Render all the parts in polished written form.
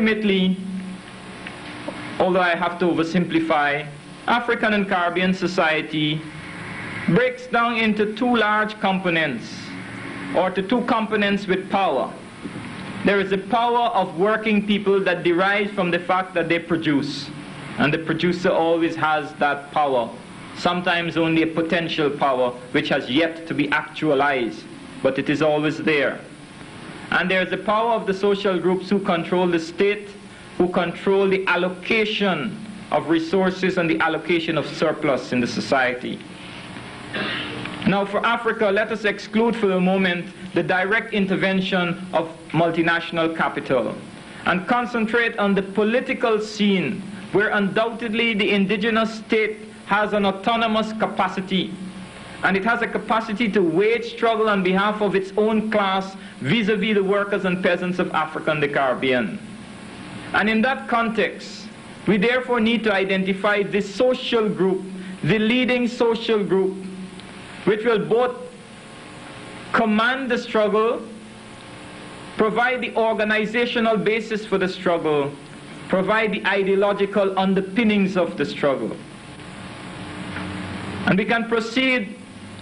Ultimately, although I have to oversimplify, African and Caribbean society breaks down into two large components, or to two components with power. There is the power of working people that derives from the fact that they produce, and the producer always has that power, sometimes only a potential power which has yet to be actualized, but it is always there. And there is the power of the social groups who control the state, who control the allocation of resources and the allocation of surplus in the society. Now for Africa, let us exclude for the moment the direct intervention of multinational capital and concentrate on the political scene, where undoubtedly the indigenous state has an autonomous capacity, and it has a capacity to wage struggle on behalf of its own class vis-à-vis the workers and peasants of Africa and the Caribbean. And in that context, we therefore need to identify this social group, the leading social group, which will both command the struggle, provide the organizational basis for the struggle, provide the ideological underpinnings of the struggle. And we can proceed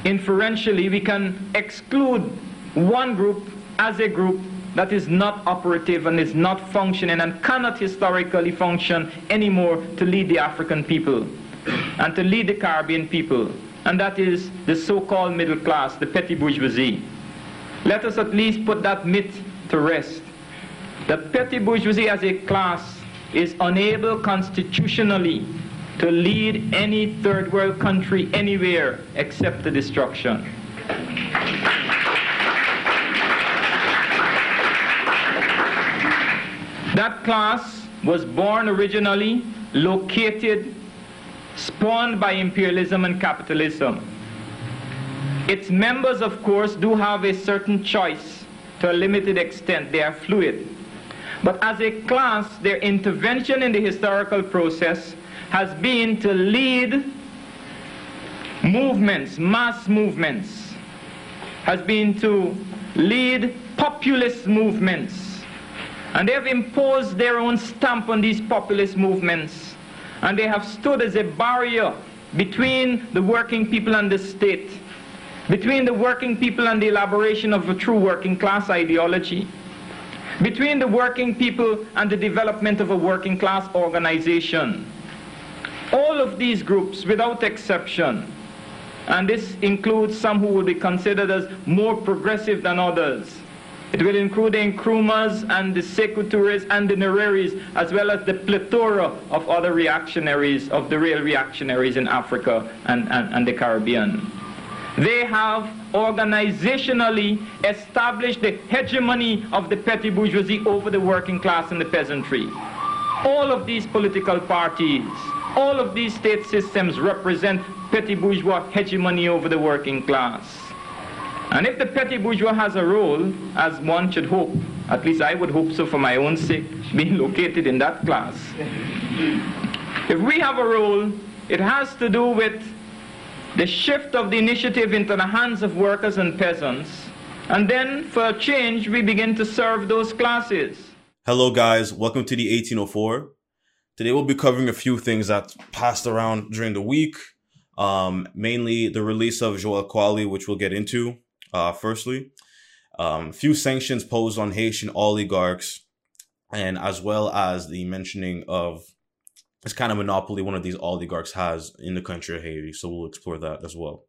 inferentially. We can exclude one group as a group that is not operative and is not functioning and cannot historically function anymore to lead the African people and to lead the Caribbean people, and that is the so-called middle class, the petty bourgeoisie. Let us at least put that myth to rest. The petty bourgeoisie as a class is unable constitutionally to lead any third world country anywhere except the destruction. That class was born originally, located, spawned by imperialism and capitalism. Its members, of course, do have a certain choice to a limited extent. They are fluid. But as a class, their intervention in the historical process has been to lead movements, mass movements, has been to lead populist movements. And they have imposed their own stamp on these populist movements. And they have stood as a barrier between the working people and the state, between the working people and the elaboration of a true working class ideology, between the working people and the development of a working class organization. All of these groups, without exception, and this includes some who will be considered as more progressive than others. It will include the Nkrumahs and the Sekou Tourés and the Nereris, as well as the plethora of other reactionaries, of the real reactionaries in Africa and the Caribbean. They have organizationally established the hegemony of the petty bourgeoisie over the working class and the peasantry. All of these political parties, all of these state systems represent petty bourgeois hegemony over the working class. And if the petty bourgeois has a role, as one should hope, at least I would hope so for my own sake, being located in that class, if we have a role, it has to do with the shift of the initiative into the hands of workers and peasants, and then for a change we begin to serve those classes. Hello guys, welcome to the 1804. Today we'll be covering a few things that passed around during the week, mainly the release of Joël Khawly, which we'll get into firstly. Few sanctions posed on Haitian oligarchs, and as well as the mentioning of this kind of monopoly one of these oligarchs has in the country of Haiti. So we'll explore that as well.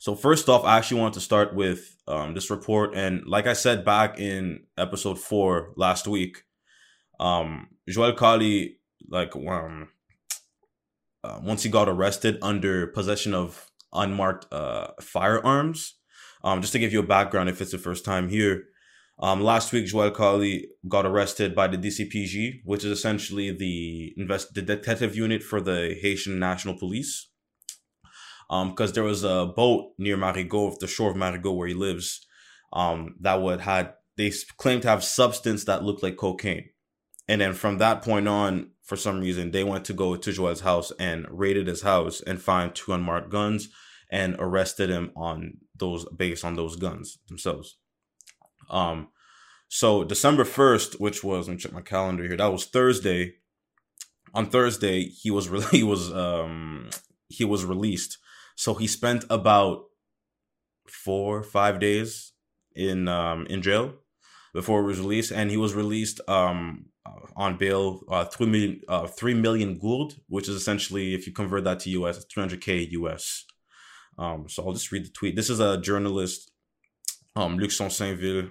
So first off, I actually want to start with this report. And like I said back in episode 4 last week, Joël Khawly, once he got arrested under possession of unmarked firearms, just to give you a background if it's the first time here, last week Joël Khawly got arrested by the DCPG, which is essentially the detective unit for the Haitian National Police, because there was a boat near Marigot, the shore of Marigot where he lives, that they claimed to have substance that looked like cocaine. And then from that point on, for some reason, they went to go to Joël's house and raided his house and found 2 unmarked guns and arrested him on those, based on those guns themselves. So December 1st, which was, let me check my calendar here. That was Thursday. On Thursday, he was released. So he spent about 4 or 5 days in jail before he was released, and he was released on bail, 3 million gourdes, which is essentially, if you convert that to US, $300K US. So I'll just read the tweet. This is a journalist, Luxon saint ville.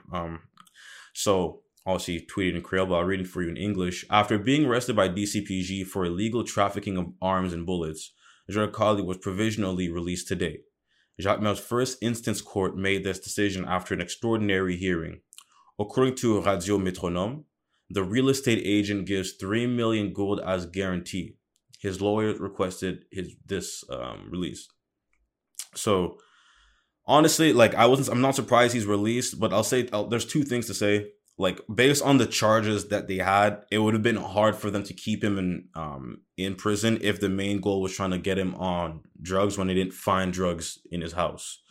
So obviously he tweeted in Creole, but I'll read it for you in English. After being arrested by DCPG for illegal trafficking of arms and bullets, Joël Khawly was provisionally released today. Jacquemel's first instance court made this decision after an extraordinary hearing. According to Radio Métronome, the real estate agent gives 3 million gold as guarantee. His lawyer requested this release. So honestly, like I'm not surprised he's released, but I'll say there's two things to say. Like, based on the charges that they had, it would have been hard for them to keep him in prison if the main goal was trying to get him on drugs when they didn't find drugs in his house.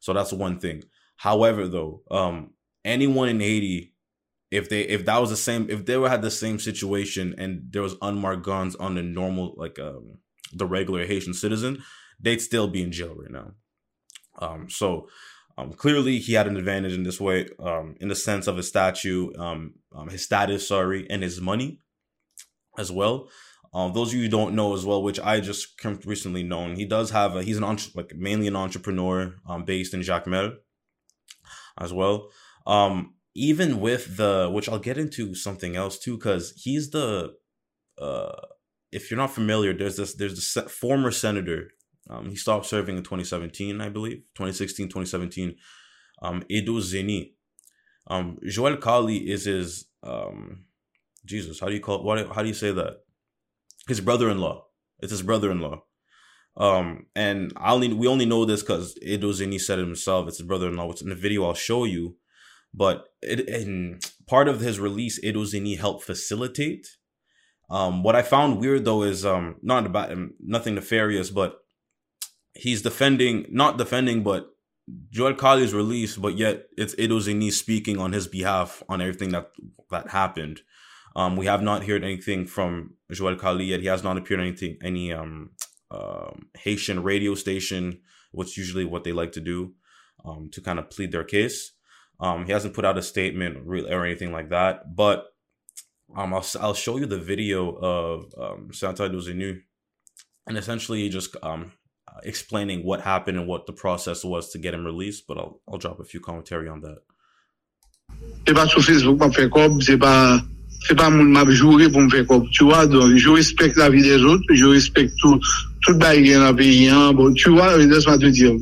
So that's one thing. However, though, anyone in Haiti, if they had the same situation and there was unmarked guns on the normal, the regular Haitian citizen, they'd still be in jail right now. Clearly, he had an advantage in this way, in the sense of his status, and his money as well. Those of you who don't know as well, which I just recently known, he does have he's mainly an entrepreneur based in Jacmel as well. Even with which I'll get into something else too, because he's if you're not familiar, there's this former senator. He stopped serving in 2017, I believe, 2016, 2017. Édouzini. Joël Khawly is his, how do you say that? His brother-in-law. It's his brother-in-law. And we only know this because Édouzini said it himself. It's his brother-in-law. It's in the video I'll show you. But part of his release, Édouzini helped facilitate. What I found weird, though, is nothing nefarious, but he's not defending, but Joël Khawly is released, but yet it's Édouzini speaking on his behalf on everything that happened. We have not heard anything from Joël Khawly yet. He has not appeared on any Haitian radio station, which usually what they like to do to kind of plead their case. He hasn't put out a statement or anything like that, but I'll show you the video of Santa Édouzini, and essentially just explaining what happened and what the process was to get him released, but I'll drop a few commentary on that. C'est pas sur Facebook m'a fait cob, c'est pas monde m'a jouer pour me faire cob, tu vois, donc je respecte la vie des autres, je respecte tout bail dans pays, bon tu vois, laisse-moi te dire.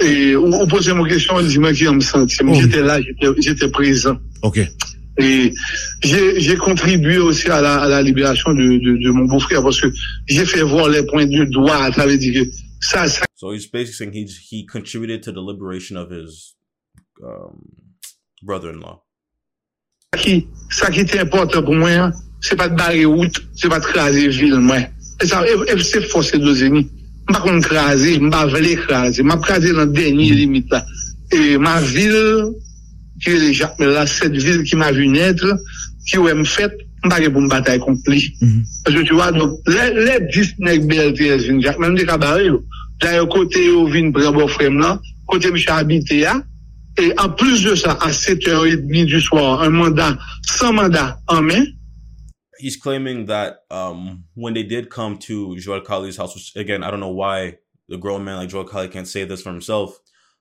Et on posait mon question, dis-moi qui me sentait, j'étais là, j'étais présent. OK. Et j'ai contribué aussi à la libération de mon beau-frère parce que j'ai fait voir les points du doigt. Ça veut dire que ça. So he's basically saying he contributed to the liberation of his brother-in-law. Ça qui était important pour moi, c'est pas de barrer route, c'est pas de craser ville, moi. Et ça, c'est forcé de Édouzini. M'a qu'on craser, m'a voulu craser, m'a craser dans dernière limite là. Et ma ville. Cette ville qui m'a vu naître, qui où elle me fait, je ne vais pas pour une bataille contre lui. Parce que tu vois, donc, les 10 nègres BLTS viennent, Jacques, même des cabarets, d'ailleurs, côté où vient prendre mon frère, là, côté où je suis habité, et en plus de ça, à 7h30 du soir, un mandat, sans mandat en main. He's claiming that when they did come to Joël Khawly's house, which again, I don't know why the grown man like Joël Khawly can't say this for himself,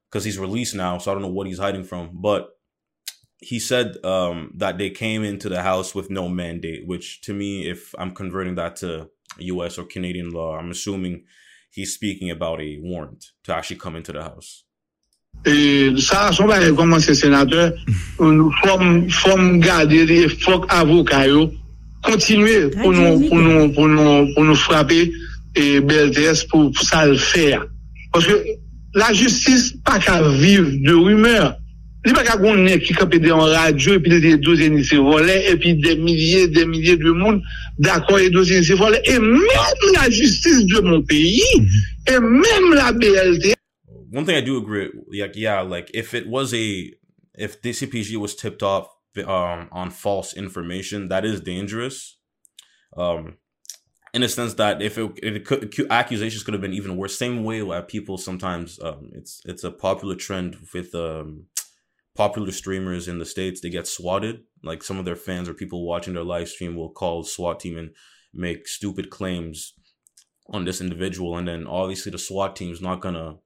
because he's released now, so I don't know what he's hiding from, but he said that they came into the house with no mandate, which to me, if I'm converting that to U.S. or Canadian law, I'm assuming he's speaking about a warrant to actually come into the house. Ça, son bagay comme c'est sénateur, forme garder des folk avocats, continuer pour nous frapper et BLTS pour ça le faire, parce que la justice pas qu'à vivre de rumeurs. Il n'y a pas qu'on est qui capte en radio et puis des Édouzini se volaient et puis des milliers de monde d'accord Édouzini se volaient et même la justice de mon pays et même la BLT. One thing I do agree, if it was a if DCPG was tipped off on false information, that is dangerous. In a sense that accusations could have been even worse. Same way where people sometimes, it's a popular trend with popular streamers in the States. They get swatted. Like some of their fans or people watching their live stream will call SWAT team and make stupid claims on this individual. And then obviously the SWAT team is not gonna,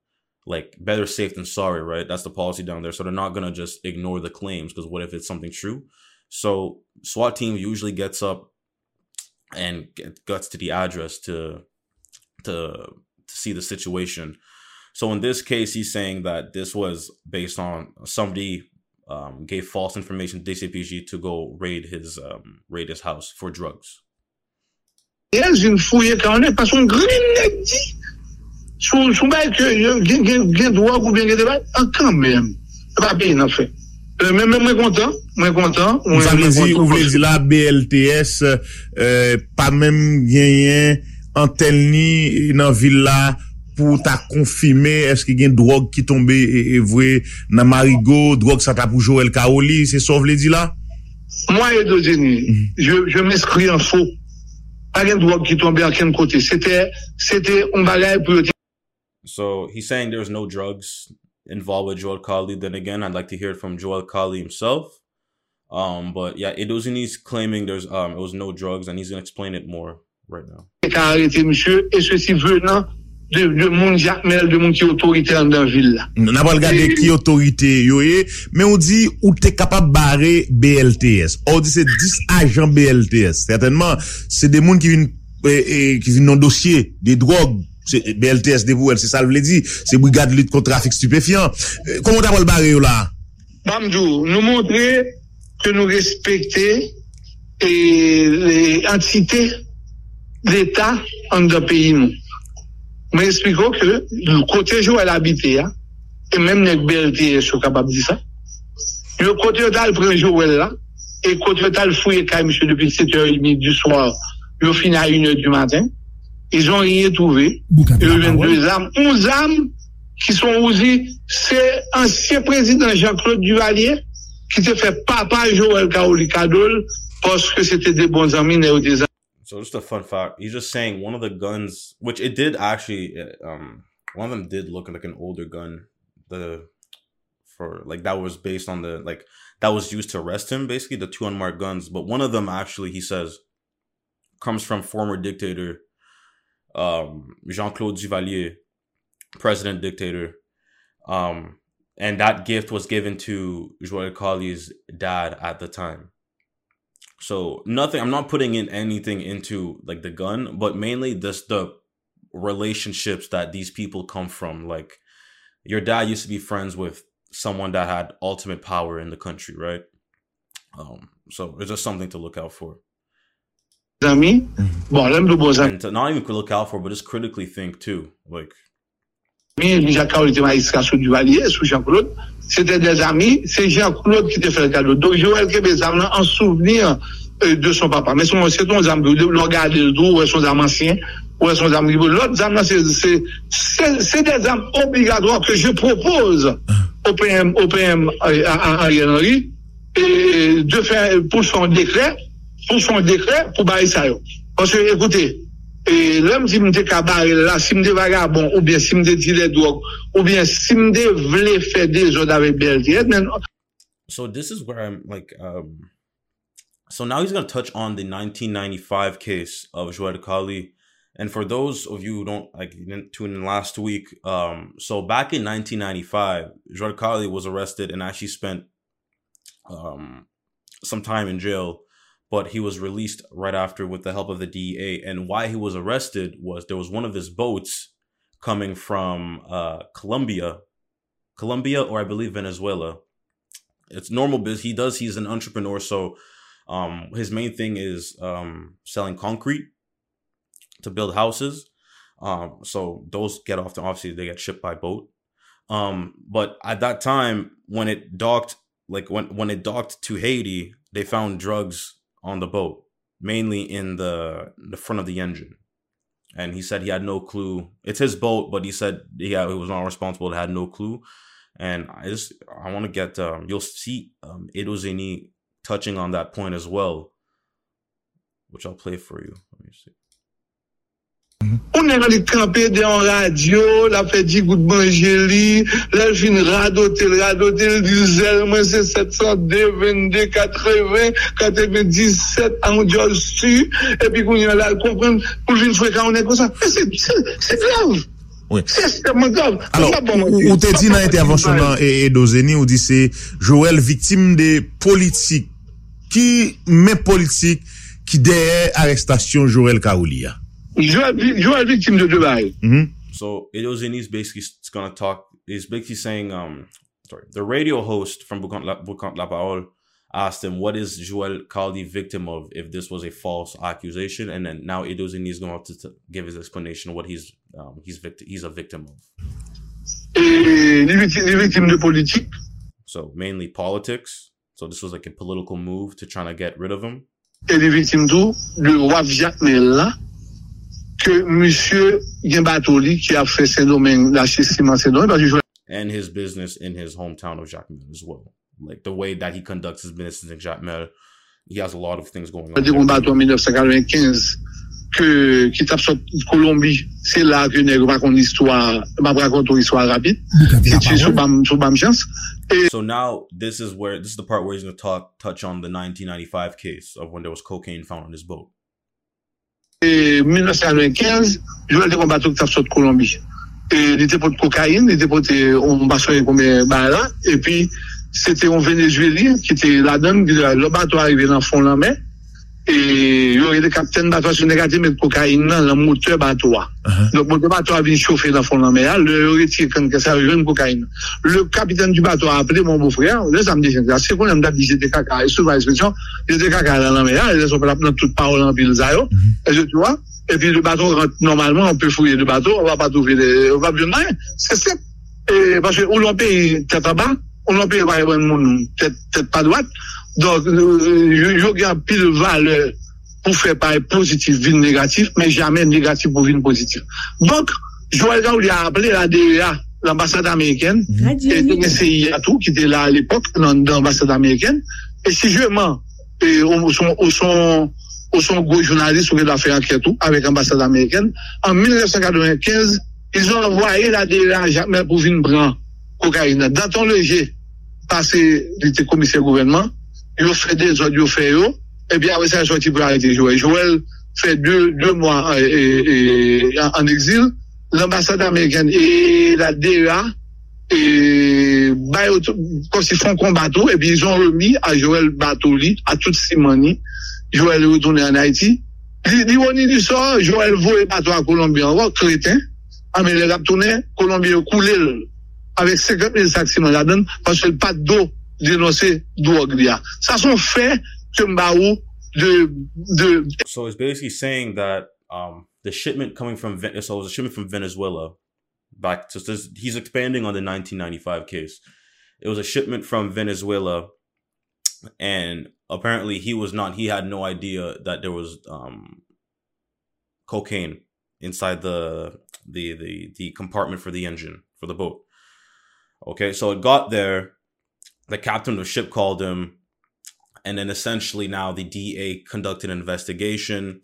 like, better safe than sorry, right? That's the policy down there. So they're not gonna just ignore the claims, because what if it's something true? So SWAT team usually gets up and guts to the address to see the situation. So in this case, he's saying that this was based on somebody gave false information to DCPG to go raid his house for drugs. Vous voulez dire la BLTS pas même gagné en tel ni dans ville là pour t'a confirmer est-ce qu'il y a une drogue qui tombe et vrai dans Marigot, drogue ça t'a pour Joël Khawly, c'est ça vous voulez dire là? Moi Édouzini, je m'inscris en faux. Pas de drogue qui tombait à quel côté. C'était on bagaille pour. So he's saying there's no drugs involved with Joël Khawly. Then again, I'd like to hear it from Joël Khawly himself. But yeah, Édouzini's claiming there's it was no drugs, and he's gonna explain it more right now. De monde Jacmel, de monde qui est autorité en dans ville là. On n'a pas regardé qui autorité yo est, mais on dit ou t'es capable barrer BLTS. On dit c'est 10 agents BLTS. Certainement, c'est des monde qui viennent dans dossier des drogues. BLTS dévouel, c'est ça le veut dire, c'est brigade lutte contre trafic stupéfiant. Comment t'as pas le barrer là? Bamdou, nous montrer que nous respecter et les entités d'État en dans pays nous. Mais expliquons que le côté Joël habité, et même les BLTS sont capables de dire ça. Le côté d'Al prend Joël là, et le côté d'Al fouille quand monsieur depuis 7h30 du soir, le final à 1h du matin. Ils ont rien trouvé. Et 22 armes, 11 armes qui sont usées. C'est ancien président Jean-Claude Duvalier qui s'est fait papa Joël Khawly Kadol parce que c'était des bons amis et des amis. So just a fun fact, he's just saying one of the guns, which it did actually, one of them did look like an older gun, that was based on that was used to arrest him, basically the two unmarked guns. But one of them actually, he says, comes from former dictator, Jean-Claude Duvalier, president dictator. And that gift was given to Joël Khawly's dad at the time. So nothing, I'm not putting in anything into like the gun, but mainly just the relationships that these people come from. Like your dad used to be friends with someone that had ultimate power in the country, right? So it's just something to look out for. And to not even look out for, but just critically think too. Like, c'était des amis, c'est Jean-Claude qui t'a fait le cadeau. Donc Joël qui mes amis en souvenir de son papa. Mais c'est ton âme, regarder le dos, ou son âme ancien, ou son âme libre. L'autre âme, c'est des âmes obligatoires que je propose au PM Ariel Henry de faire pour son décret, pour barrer ça. Parce que écoutez, et l'homme si me te cabaret là, si me te vagabond, ou bien si me te dealer drogue, ou bien si me te vle faire des ordres avec BLTS. So this is where I'm like, so now he's going to touch on the 1995 case of Joël Khawly. And for those of you who didn't tune in last week, so back in 1995, Joël Khawly was arrested and actually spent some time in jail. But he was released right after with the help of the DEA. And why he was arrested was there was one of his boats coming from Colombia, or I believe Venezuela. It's normal business. He's an entrepreneur. So his main thing is selling concrete to build houses. So those get off, obviously they get shipped by boat. But at that time, when it docked, when it docked to Haiti, they found drugs on the boat, mainly in the front of the engine. And he said he had no clue. It's his boat, but he said he was not responsible, had no clue. And I want to get, you'll see Édouzini touching on that point as well, which I'll play for you. Let me see. On est allé camper dans radio, la fait dit goût de manger, là je viens radoter, diesel, moi c'est 702, 22, 80, 97, en Jolsu, et puis qu'on y a là, comprendre, pour une fréquence, on est comme ça. C'est grave. Oui. Alors, on te dit dans l'intervention dans Édouzini, on dit c'est Joël victime des politiques, qui, mais politiques, qui derrière arrestation Joël Khawly. Joël victime de Dubai. So Édouzini is basically going to talk, is basically saying, sorry, the radio host from Boukan Laparol asked him, what is Joël Khawly victim of if this was a false accusation? And then now Édouzini is going to give his explanation of what he's a victim of. Victim de politique. So mainly politics. So this was like a political move to trying to get rid of him. Et les victimes d'où? Le roi Vietnam. And his business in his hometown of Jacmel as well. Like the way that he conducts his business in Jacmel, he has a lot of things going on. So now this is the part where he's going to touch on the 1995 case of when there was cocaine found on his boat. 1995, Joël de combattre qui sorti de Colombie. Et il était pour de cocaïne, il était pour on bassait combien là et puis c'était un Vénézuélien qui était la dame le bateau arrivé dans le fond de la mer et il y avait le capitaine bateau sur négatif mais cocaïne dans le moteur bateau. Donc moteur bateau a venu chauffer dans le fond de la mer, le retire quand ça arrive une cocaïne. Le capitaine du bateau a appelé mon beau-frère, le samedi c'est qu'on aime dit c'était caca et souvent l'expression c'était caca dans la mer, ils sont là dans toute parole en ville ça tu vois et puis le bateau rentre normalement on peut fouiller le bateau, on va pas trouver on va bien rien. C'est ça. Et parce que on l'on paye tête à bas, on l'on paye pas monde tête pas droite. Donc, je garde pile valeur pour faire pareil positif, vine négatif, mais jamais négatif pour vine positif. Donc, Joël Khawly a appelé la DEA, l'ambassade américaine, et le CIA tout, qui était là à l'époque, dans l'ambassade américaine. Et si je mens, et au son gros journaliste, on a fait enquête tout, avec l'ambassade américaine, en 1995, ils ont envoyé la DEA à Jacmel pour vine brun, cocaïne. Dans ton léger, passé, il était commissaire gouvernement, il fait des autres, il fait eux, et bien après ça, il sorti pour arrêter Joël. Joël fait deux mois en exil. L'ambassade américaine et la DEA, et, quand ils font combat tout, et puis ils ont remis à Joël Bartoli, à toute Simoni. Joël est retourné en Haïti. L'ironie du sort, Joël voit bateau à Colombie en haut, crétin. Ah, mais les retournés, Colombie coulé, avec 50 000 sacs Simon là-dedans, parce qu'il n'y a pas d'eau. Dénoncer Douaglia. Ça sont faits que Mbao de. So it's basically saying that the shipment coming from so it was a shipment from Venezuela back to he's expanding on the 1995 case. It was a shipment from Venezuela, and apparently he had no idea that there was cocaine inside the compartment for the engine for the boat. Okay, so it got there. The captain of the ship called him, and then essentially now the DA conducted an investigation,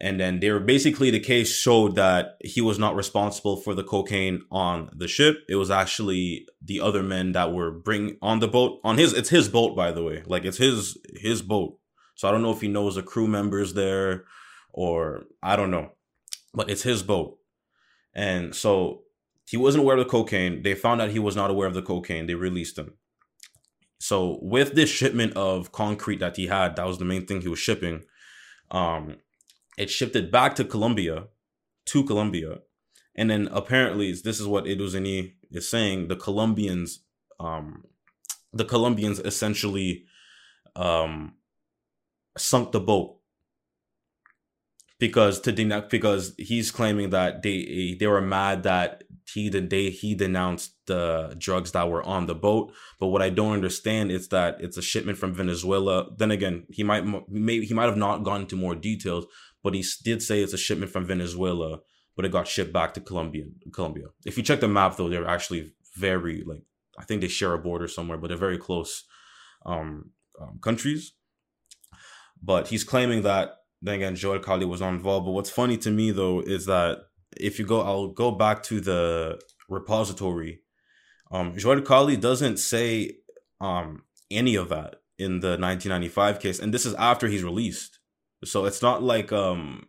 and then they were basically the case showed that he was not responsible for the cocaine on the ship. It was actually the other men that were bringing on the boat on his. It's his boat, by the way. Like it's his boat. So I don't know if he knows the crew members there, or I don't know, but it's his boat, and so he wasn't aware of the cocaine. They found out he was not aware of the cocaine. They released him. So with this shipment of concrete that he had, that was the main thing he was shipping. It shipped it back to Colombia. And then apparently, this is what Édouzini is saying, the Colombians essentially sunk the boat because he's claiming that they were mad that he denounced the drugs that were on the boat. But what I don't understand is that it's a shipment from Venezuela. Then again, he might have not gone into more details, but he did say it's a shipment from Venezuela, but it got shipped back to Colombia. If you check the map, though, they're actually very like I think they share a border somewhere, but they're very close countries. But he's claiming that, then again, Joël Khawly was not involved. But what's funny to me, though, is that if you go, I'll go back to the repository. Joël Khawly doesn't say any of that in the 1995 case. And this is after he's released. So it's not like, in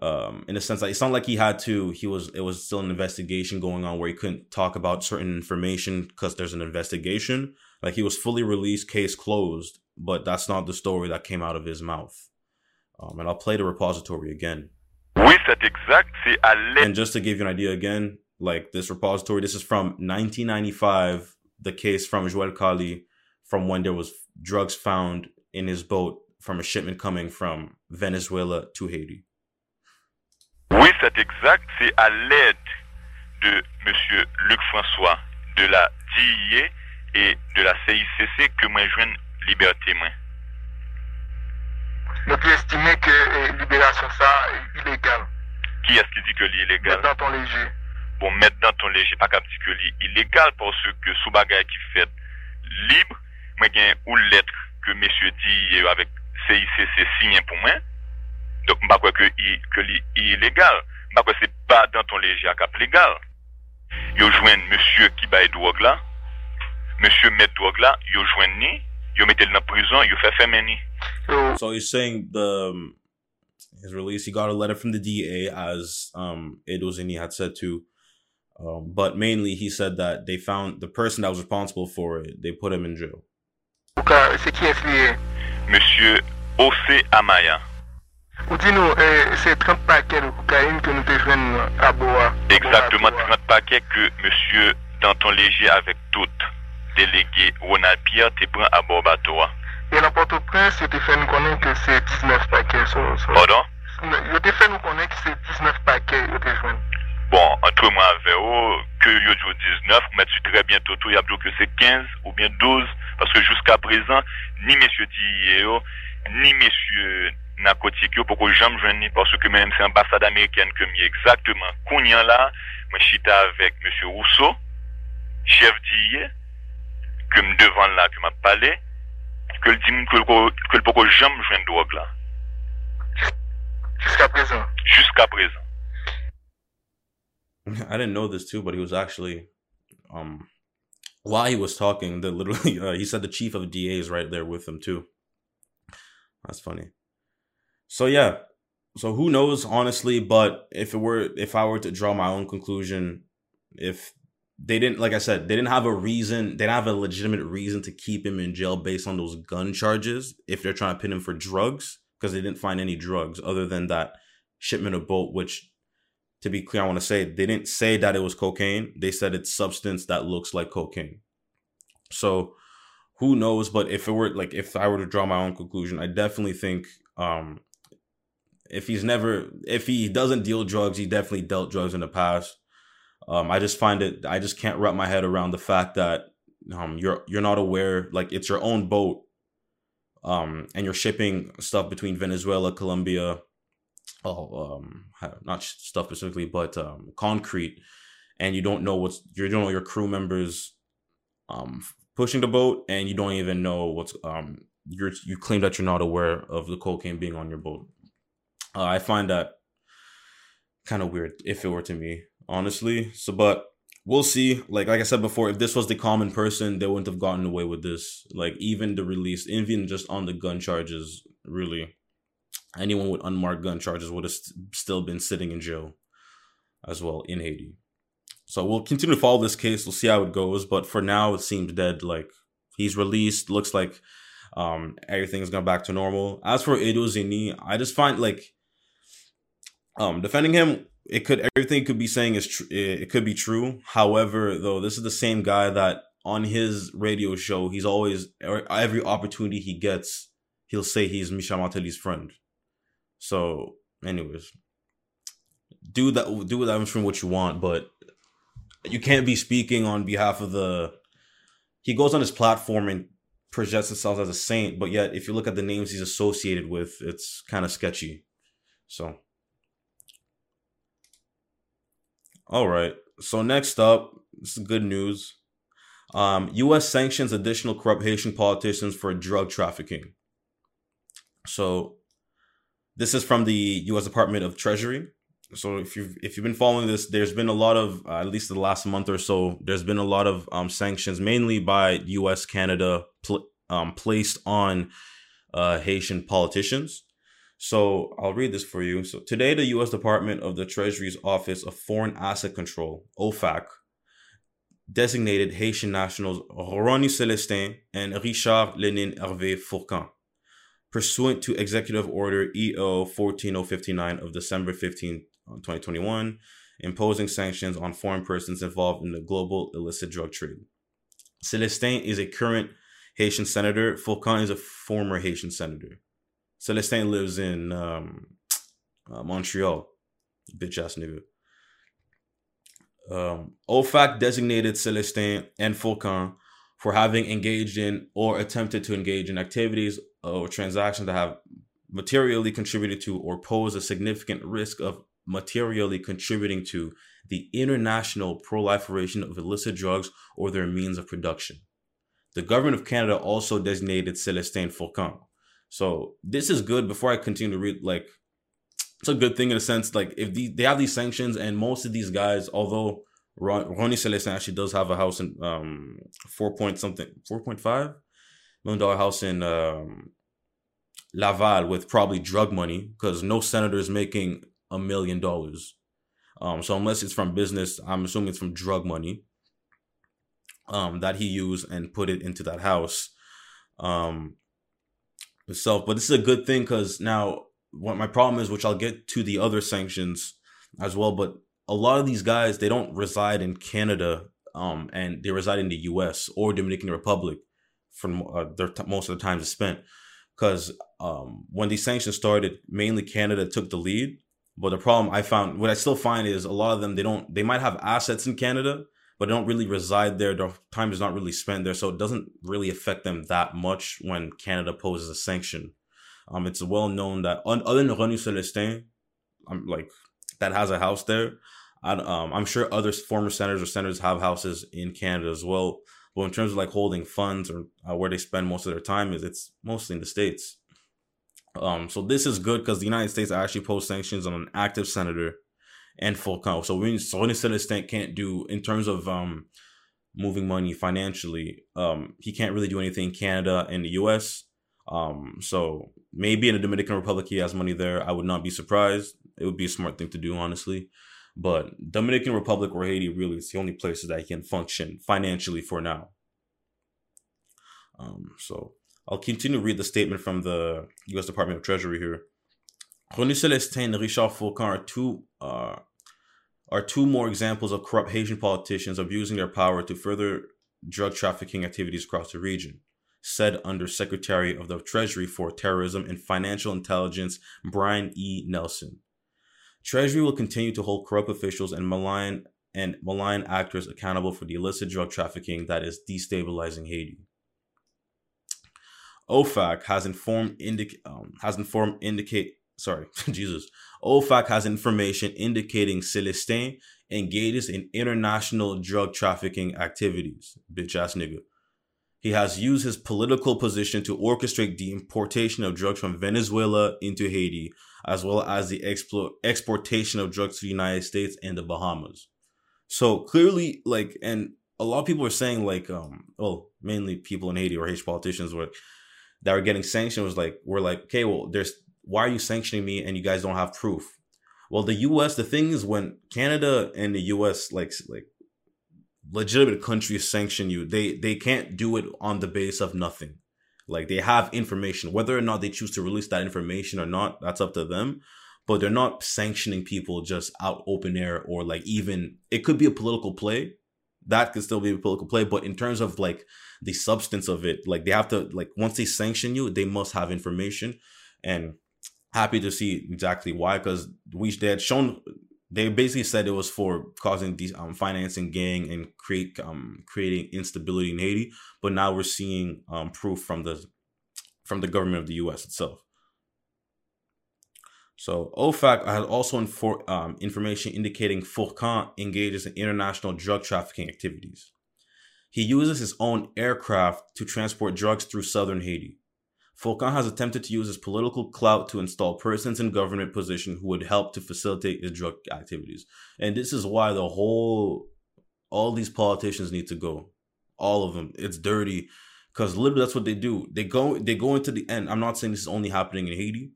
a sense, it's not like he had to, it was still an investigation going on where he couldn't talk about certain information because there's an investigation. Like, he was fully released, case closed, but that's not the story that came out of his mouth. And I'll play the repository again. And just to give you an idea again, like this repository, this is from 1995, the case from Joël Khawly, from when there was drugs found in his boat from a shipment coming from Venezuela to Haiti. Oui, c'est exact. C'est à l'aide de Monsieur Luc François de la DIA et de la CICC que moi joigne liberté moi. Donc tu estimes que libération ça illégal. Qui est-ce qui dit que l'illégal? Mettre dans ton léger. Bon, mettre dans ton léger, pas qu'à dire que l'illégal parce que sous bagage qui fait libre, moi gagne ou lettre que Monsieur DIA avec CICC signe pour moi. Donc, je ne crois pas que l'illégal. Je ne crois pas que ce n'est pas dans ton léger à cap légal. Ils joignent monsieur qui baille drogue là. Monsieur met drogue là. Ils joignent ni. Ils mettent dans la prison. Ils font fermer ni. So he's saying his release, he got a letter from the DA as Édouzini had said too. But mainly he said that they found the person that was responsible for it. They put him in jail. C'est qui est lié? Monsieur O.C. Amaya. Dis-nous, c'est 30 paquets de cocaïne que nous te joignons à Boa. Exactement, 30 paquets que monsieur Danton Léger avec tout délégué Ronald Pierre te prend à Boa Batoa. Et dans Port-au-Prince, je te fais nous connaître que c'est 19 paquets. Pardon? Je te fais nous connaître que c'est 19 paquets que te joignons. Bon, entre moi avec eux, que je joue 19, mais tu très bientôt tout, il y a que c'est 15 ou bien 12, parce que jusqu'à présent, ni monsieur Diéo, ni monsieur... narcotique yo pourquoi jamais joindre parce que même c'est ambassade américaine que m'y exactement kounyan là moi chita avec monsieur Rousseau chef d'IE que me devant là que m'a parlé que le dit que le pourquoi jamais joindre drogue là jusqu'à présent I didn't know this too, but he was actually while he was talking, the literally he said the chief of DA is right there with him too. That's funny. So yeah, so who knows, honestly, but if I were to draw my own conclusion, if they didn't, like I said, they didn't have a reason, they didn't have a legitimate reason to keep him in jail based on those gun charges, if they're trying to pin him for drugs, because they didn't find any drugs other than that shipment of boat, which, to be clear, I want to say, they didn't say that it was cocaine. They said it's substance that looks like cocaine. So who knows, but if it were, like, if I were to draw my own conclusion, I definitely think, if he doesn't deal drugs, he definitely dealt drugs in the past. I just can't wrap my head around the fact that you're not aware, like it's your own boat, and you're shipping stuff between Venezuela, Colombia, not stuff specifically, but concrete, and you don't know your crew members pushing the boat, and you don't even know what's you claim that you're not aware of the cocaine being on your boat. I find that kind of weird, if it were to me, honestly. So, but we'll see. Like I said before, if this was the common person, they wouldn't have gotten away with this. Like, even the release, even just on the gun charges, really, anyone with unmarked gun charges would have still been sitting in jail as well in Haiti. So we'll continue to follow this case. We'll see how it goes. But for now, it seems dead. Like, he's released. Looks like everything's gone back to normal. As for Édouzini, I just find, like... defending him, everything could be saying is true. It could be true. However, though, this is the same guy that on his radio show, he's always, every opportunity he gets, he'll say he's Michel Martelly's friend. So, anyways, do with that from what you want, but you can't be speaking on behalf of he goes on his platform and projects himself as a saint, but yet if you look at the names he's associated with, it's kind of sketchy. So. All right, so next up, this is good news. U.S. sanctions additional corrupt Haitian politicians for drug trafficking. So this is from the U.S. Department of Treasury. So if you've been following this, there's been a lot of, at least the last month or so, there's been a lot of sanctions, mainly by U.S., Canada, placed on Haitian politicians. So I'll read this for you. So today, the U.S. Department of the Treasury's Office of Foreign Asset Control, OFAC, designated Haitian nationals Ronny Celestin and Richard Lenin-Hervé Fourquin, pursuant to Executive Order EO 14059 of December 15, 2021, imposing sanctions on foreign persons involved in the global illicit drug trade. Celestin is a current Haitian senator. Fourquin is a former Haitian senator. Celestin lives in Montreal, bitch-ass nigga. OFAC designated Celestin and Fourquin for having engaged in or attempted to engage in activities or transactions that have materially contributed to or pose a significant risk of materially contributing to the international proliferation of illicit drugs or their means of production. The government of Canada also designated Celestin Fourquin. So this is good. Before I continue to read, like, it's a good thing in a sense, like, if they have these sanctions, and most of these guys, although Ronny Celestin actually does have a house in $4.5 million house in Laval with probably drug money, because no senator is making $1 million. So unless it's from business, I'm assuming it's from drug money that he used and put it into that house itself. But this is a good thing, because now, what my problem is, which I'll get to the other sanctions as well, but a lot of these guys, they don't reside in Canada, and they reside in the U.S. or Dominican Republic for most of the time is spent. Because when these sanctions started, mainly Canada took the lead. But the problem I found, what I still find, is a lot of them, they might have assets in Canada, but they don't really reside there. Their time is not really spent there. So it doesn't really affect them that much when Canada poses a sanction. It's well known that other than Ronny Celestin, that has a house there. I'm sure other former senators or senators have houses in Canada as well. But in terms of like holding funds or where they spend most of their time, it's mostly in the States. So this is good, because the United States actually posed sanctions on an active senator and Fourquin. So Ronny Celestin can't do, in terms of moving money financially, he can't really do anything in Canada and the U.S. So maybe in the Dominican Republic, he has money there. I would not be surprised. It would be a smart thing to do, honestly. But Dominican Republic or Haiti, really, it's the only places that he can function financially for now. So I'll continue to read the statement from the U.S. Department of Treasury here. Ronny Celestin and Richard Fourquin are two more examples of corrupt Haitian politicians abusing their power to further drug trafficking activities across the region, said Undersecretary of the Treasury for Terrorism and Financial Intelligence, Brian E. Nelson. Treasury will continue to hold corrupt officials and malign actors accountable for the illicit drug trafficking that is destabilizing Haiti. OFAC has OFAC has information indicating Celestin engages in international drug trafficking activities. Bitch ass nigga. He has used his political position to orchestrate the importation of drugs from Venezuela into Haiti, as well as the exportation of drugs to the United States and the Bahamas. So clearly, and a lot of people are saying, mainly people in Haiti or Haitian politicians that are getting sanctioned okay, well, why are you sanctioning me and you guys don't have proof? Well, the thing is, when Canada and the U.S., legitimate countries sanction you, they can't do it on the base of nothing. They have information. Whether or not they choose to release that information or not, that's up to them. But they're not sanctioning people just out open air, or even it could be a political play. That could still be a political play. But in terms of the substance of it, they have to, once they sanction you, they must have information. And happy to see exactly why, because they had shown. They basically said it was for causing these financing gang and creating instability in Haiti, but now we're seeing proof from the government of the U.S. itself. So OFAC had also information indicating Fourquin engages in international drug trafficking activities. He uses his own aircraft to transport drugs through southern Haiti. Fourquin has attempted to use his political clout to install persons in government position who would help to facilitate his drug activities. And this is why all these politicians need to go. All of them. It's dirty. Because literally that's what they do. They go into the end. I'm not saying this is only happening in Haiti.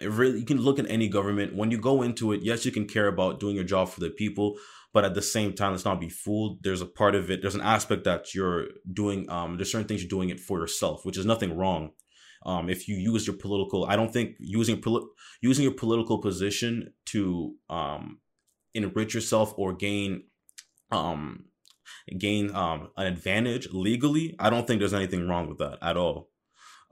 It really, you can look at any government. When you go into it, yes, you can care about doing your job for the people. But at the same time, let's not be fooled. There's a part of it. There's an aspect that you're doing. There's certain things you're doing it for yourself, which is nothing wrong. If you use your political, I don't think using your political position to enrich yourself or gain an advantage legally, I don't think there's anything wrong with that at all.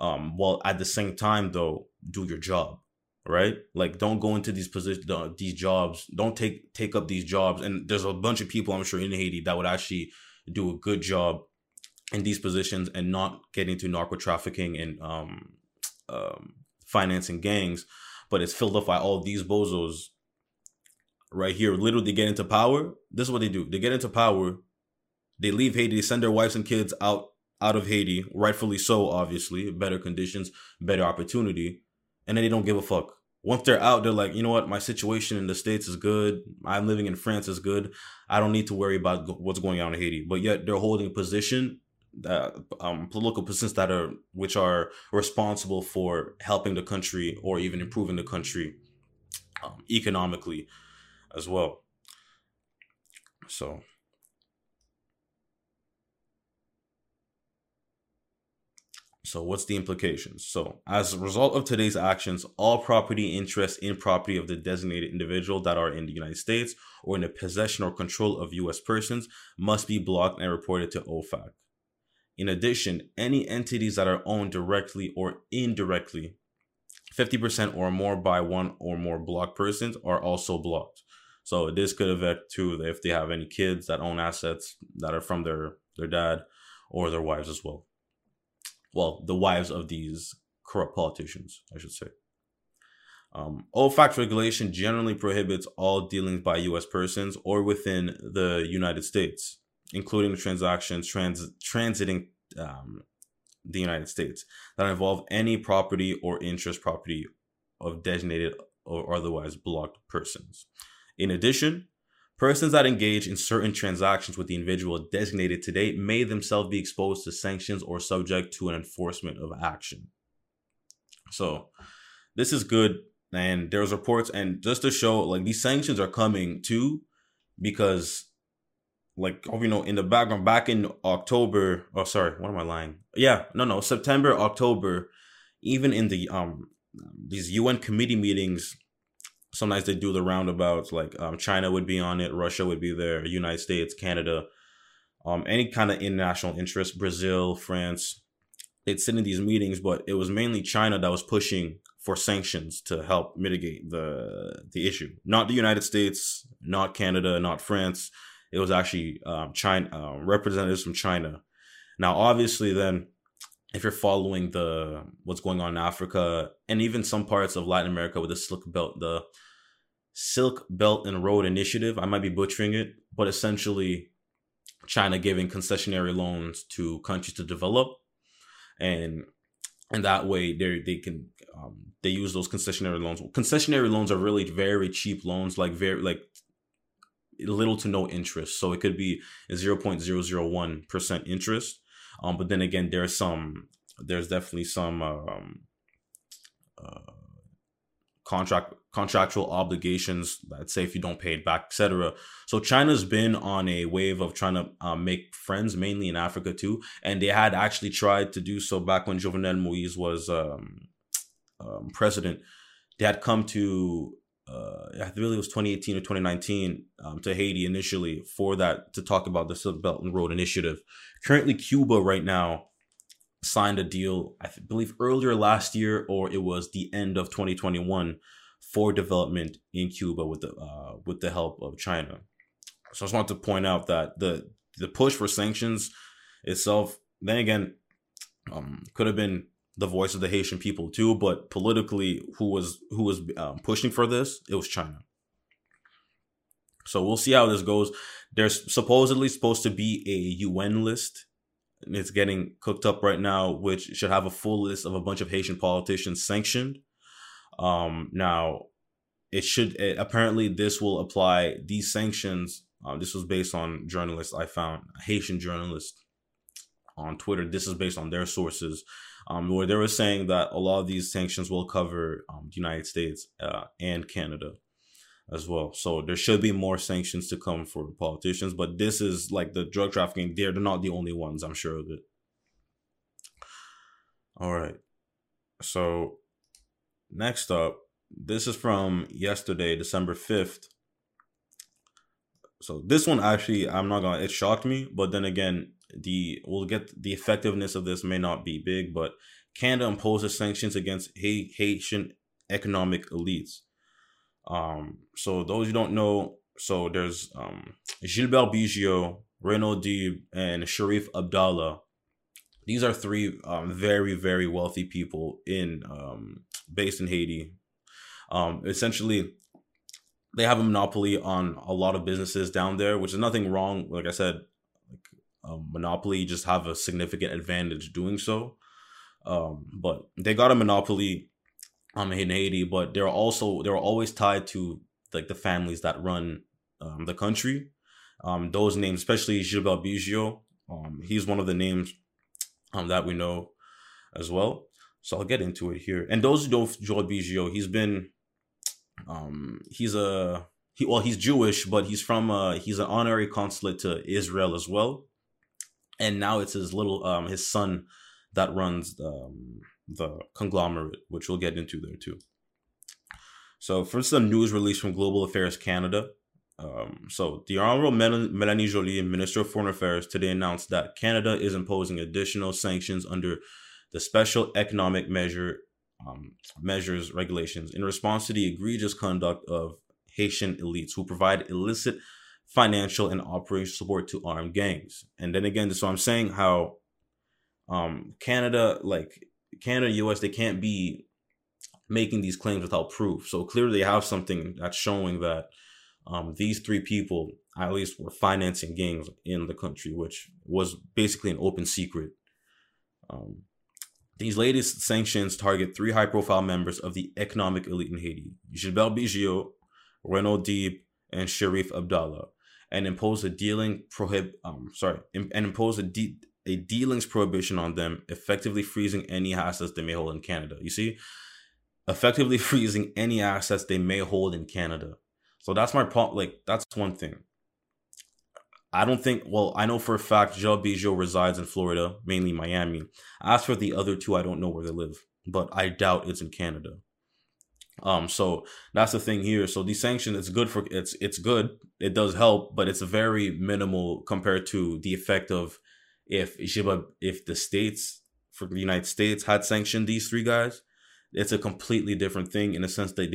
Well, at the same time, though, do your job. Right? Like, don't go into these positions, these jobs. Don't take up these jobs. And there's a bunch of people, I'm sure, in Haiti that would actually do a good job in these positions and not get into narco trafficking and financing gangs. But it's filled up by all these bozos right here. Literally, they get into power. This is what they do. They get into power. They leave Haiti. They send their wives and kids out of Haiti. Rightfully so, obviously. Better conditions, better opportunity. And then they don't give a fuck. Once they're out, they're like, you know what? My situation in the States is good. I'm living in France is good. I don't need to worry about what's going on in Haiti. But yet they're holding a position, political positions which are responsible for helping the country or even improving the country economically as well. So. So what's the implications? So as a result of today's actions, all property interests in property of the designated individual that are in the United States or in the possession or control of U.S. persons must be blocked and reported to OFAC. In addition, any entities that are owned directly or indirectly, 50% or more by one or more blocked persons are also blocked. So this could affect too if they have any kids that own assets that are from their dad or their wives as well. Well, the wives of these corrupt politicians, I should say. OFAC regulation generally prohibits all dealings by U.S. persons or within the United States, including transactions transiting the United States that involve any property or interest property of designated or otherwise blocked persons. In addition, persons that engage in certain transactions with the individual designated today may themselves be exposed to sanctions or subject to an enforcement of action. So this is good. And there's reports, and just to show, like, these sanctions are coming too, because, like, you know, in the background, back in October, oh, sorry, what am I lying? Yeah, no, September, October, even in the these UN committee meetings, sometimes they do the roundabouts, like China would be on it, Russia would be there, United States, Canada, any kind of international interest, Brazil, France. They'd sit in these meetings, but it was mainly China that was pushing for sanctions to help mitigate the issue. Not the United States, not Canada, not France. It was actually China, representatives from China. Now, obviously, then, if you're following what's going on in Africa and even some parts of Latin America with the Silk Belt and Road Initiative, I might be butchering it, but essentially China giving concessionary loans to countries to develop, and that way they can they use those concessionary loans. Concessionary loans are really very cheap loans, like very little to no interest. So it could be a 0.001% interest. But then again, there's definitely some contractual obligations that say if you don't pay it back, etc. So China's been on a wave of trying to make friends, mainly in Africa too, and they had actually tried to do so back when Jovenel Moïse was president. They had come to I believe it was 2018 or 2019 to Haiti initially for that, to talk about the Silk Belt and Road Initiative. Currently, Cuba right now signed a deal, I believe earlier last year, or it was the end of 2021, for development in Cuba with the help of China. So I just wanted to point out that the push for sanctions itself, then again, could have been the voice of the Haitian people too, but politically, who was pushing for this? It was China. So we'll see how this goes. There's supposedly supposed to be a UN list. It's getting cooked up right now, which should have a full list of a bunch of Haitian politicians sanctioned. Now, it should apparently this will apply these sanctions. This was based on journalists I found, Haitian journalists on Twitter. This is based on their sources, where they were saying that a lot of these sanctions will cover the United States and Canada as well. So there should be more sanctions to come for politicians, but this is like the drug trafficking. They're not the only ones, I'm sure of it. All right. So next up, this is from yesterday, December 5th. So this one, actually, I'm not going to, it shocked me, but then again, we'll get the effectiveness of this may not be big, but Canada imposes sanctions against Haitian economic elites. So those you don't know, so there's Gilbert Bigio, Renaud Deeb, and Sherif Abdallah. These are three very, very wealthy people in based in Haiti. Essentially, they have a monopoly on a lot of businesses down there, which is nothing wrong. Like I said, like monopoly, you just have a significant advantage doing so. But they got a monopoly in Haiti, but they're always tied to like the families that run the country. Those names, especially Gilbert Bigio, he's one of the names that we know as well. So I'll get into it here. And those who don't, Gilbert Bigio, he's been he's Jewish, but he's from he's an honorary consulate to Israel as well. And now it's his little his son that runs the conglomerate, which we'll get into there too. So first, some news release from Global Affairs Canada. So the Honorable Melanie Joly, Minister of Foreign Affairs, today announced that Canada is imposing additional sanctions under the Special Economic Measures regulations in response to the egregious conduct of Haitian elites who provide illicit financial and operational support to armed gangs. And then again, so I'm saying how Canada, US, they can't be making these claims without proof. So clearly they have something that's showing that these three people at least were financing gangs in the country, which was basically an open secret. These latest sanctions target three high-profile members of the economic elite in Haiti, Gilbert Bigio, Renaud Deeb, and Sherif Abdallah, and impose a dealings prohibition on them, effectively freezing any assets they may hold in Canada. You see, effectively freezing any assets they may hold in Canada. So that's my point. Like, that's one thing. I know for a fact Gilbert Bigio resides in Florida, mainly Miami. As for the other two, I don't know where they live, but I doubt it's in Canada. So that's the thing here. So the sanction, it's good. It does help, but it's very minimal compared to the effect of if the states, for the United States, had sanctioned these three guys. It's a completely different thing in the sense that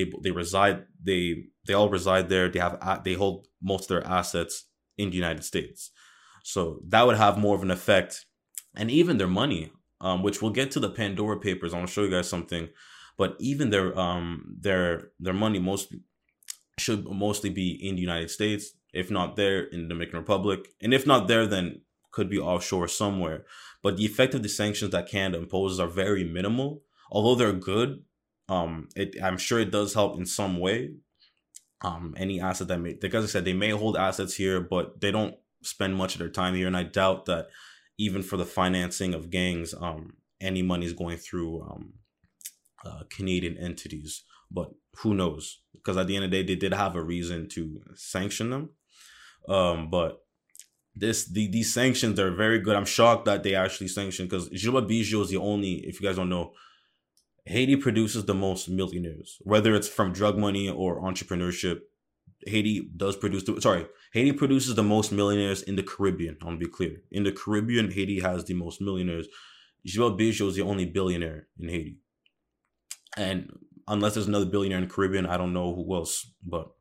they all reside there. They hold most of their assets in the United States. So that would have more of an effect, and even their money, which we'll get to the Pandora Papers. I want to show you guys something, but even their money should mostly be in the United States, if not there in the Dominican Republic, and if not there, then could be offshore somewhere. But the effect of the sanctions that Canada imposes are very minimal, although they're good. I'm sure it does help in some way. Any asset that may, because I said they may hold assets here, but they don't spend much of their time here, and I doubt that even for the financing of gangs, any money is going through Canadian entities. But who knows? Because at the end of the day, they did have a reason to sanction them. But these sanctions are very good. I'm shocked that they actually sanctioned, because Gilbert Bigio is the only. If you guys don't know, Haiti produces the most millionaires, whether it's from drug money or entrepreneurship. Haiti produces the most millionaires in the Caribbean. I want to be clear. In the Caribbean, Haiti has the most millionaires. Gilbert Bigio is the only billionaire in Haiti. And unless there's another billionaire in the Caribbean, I don't know who else, but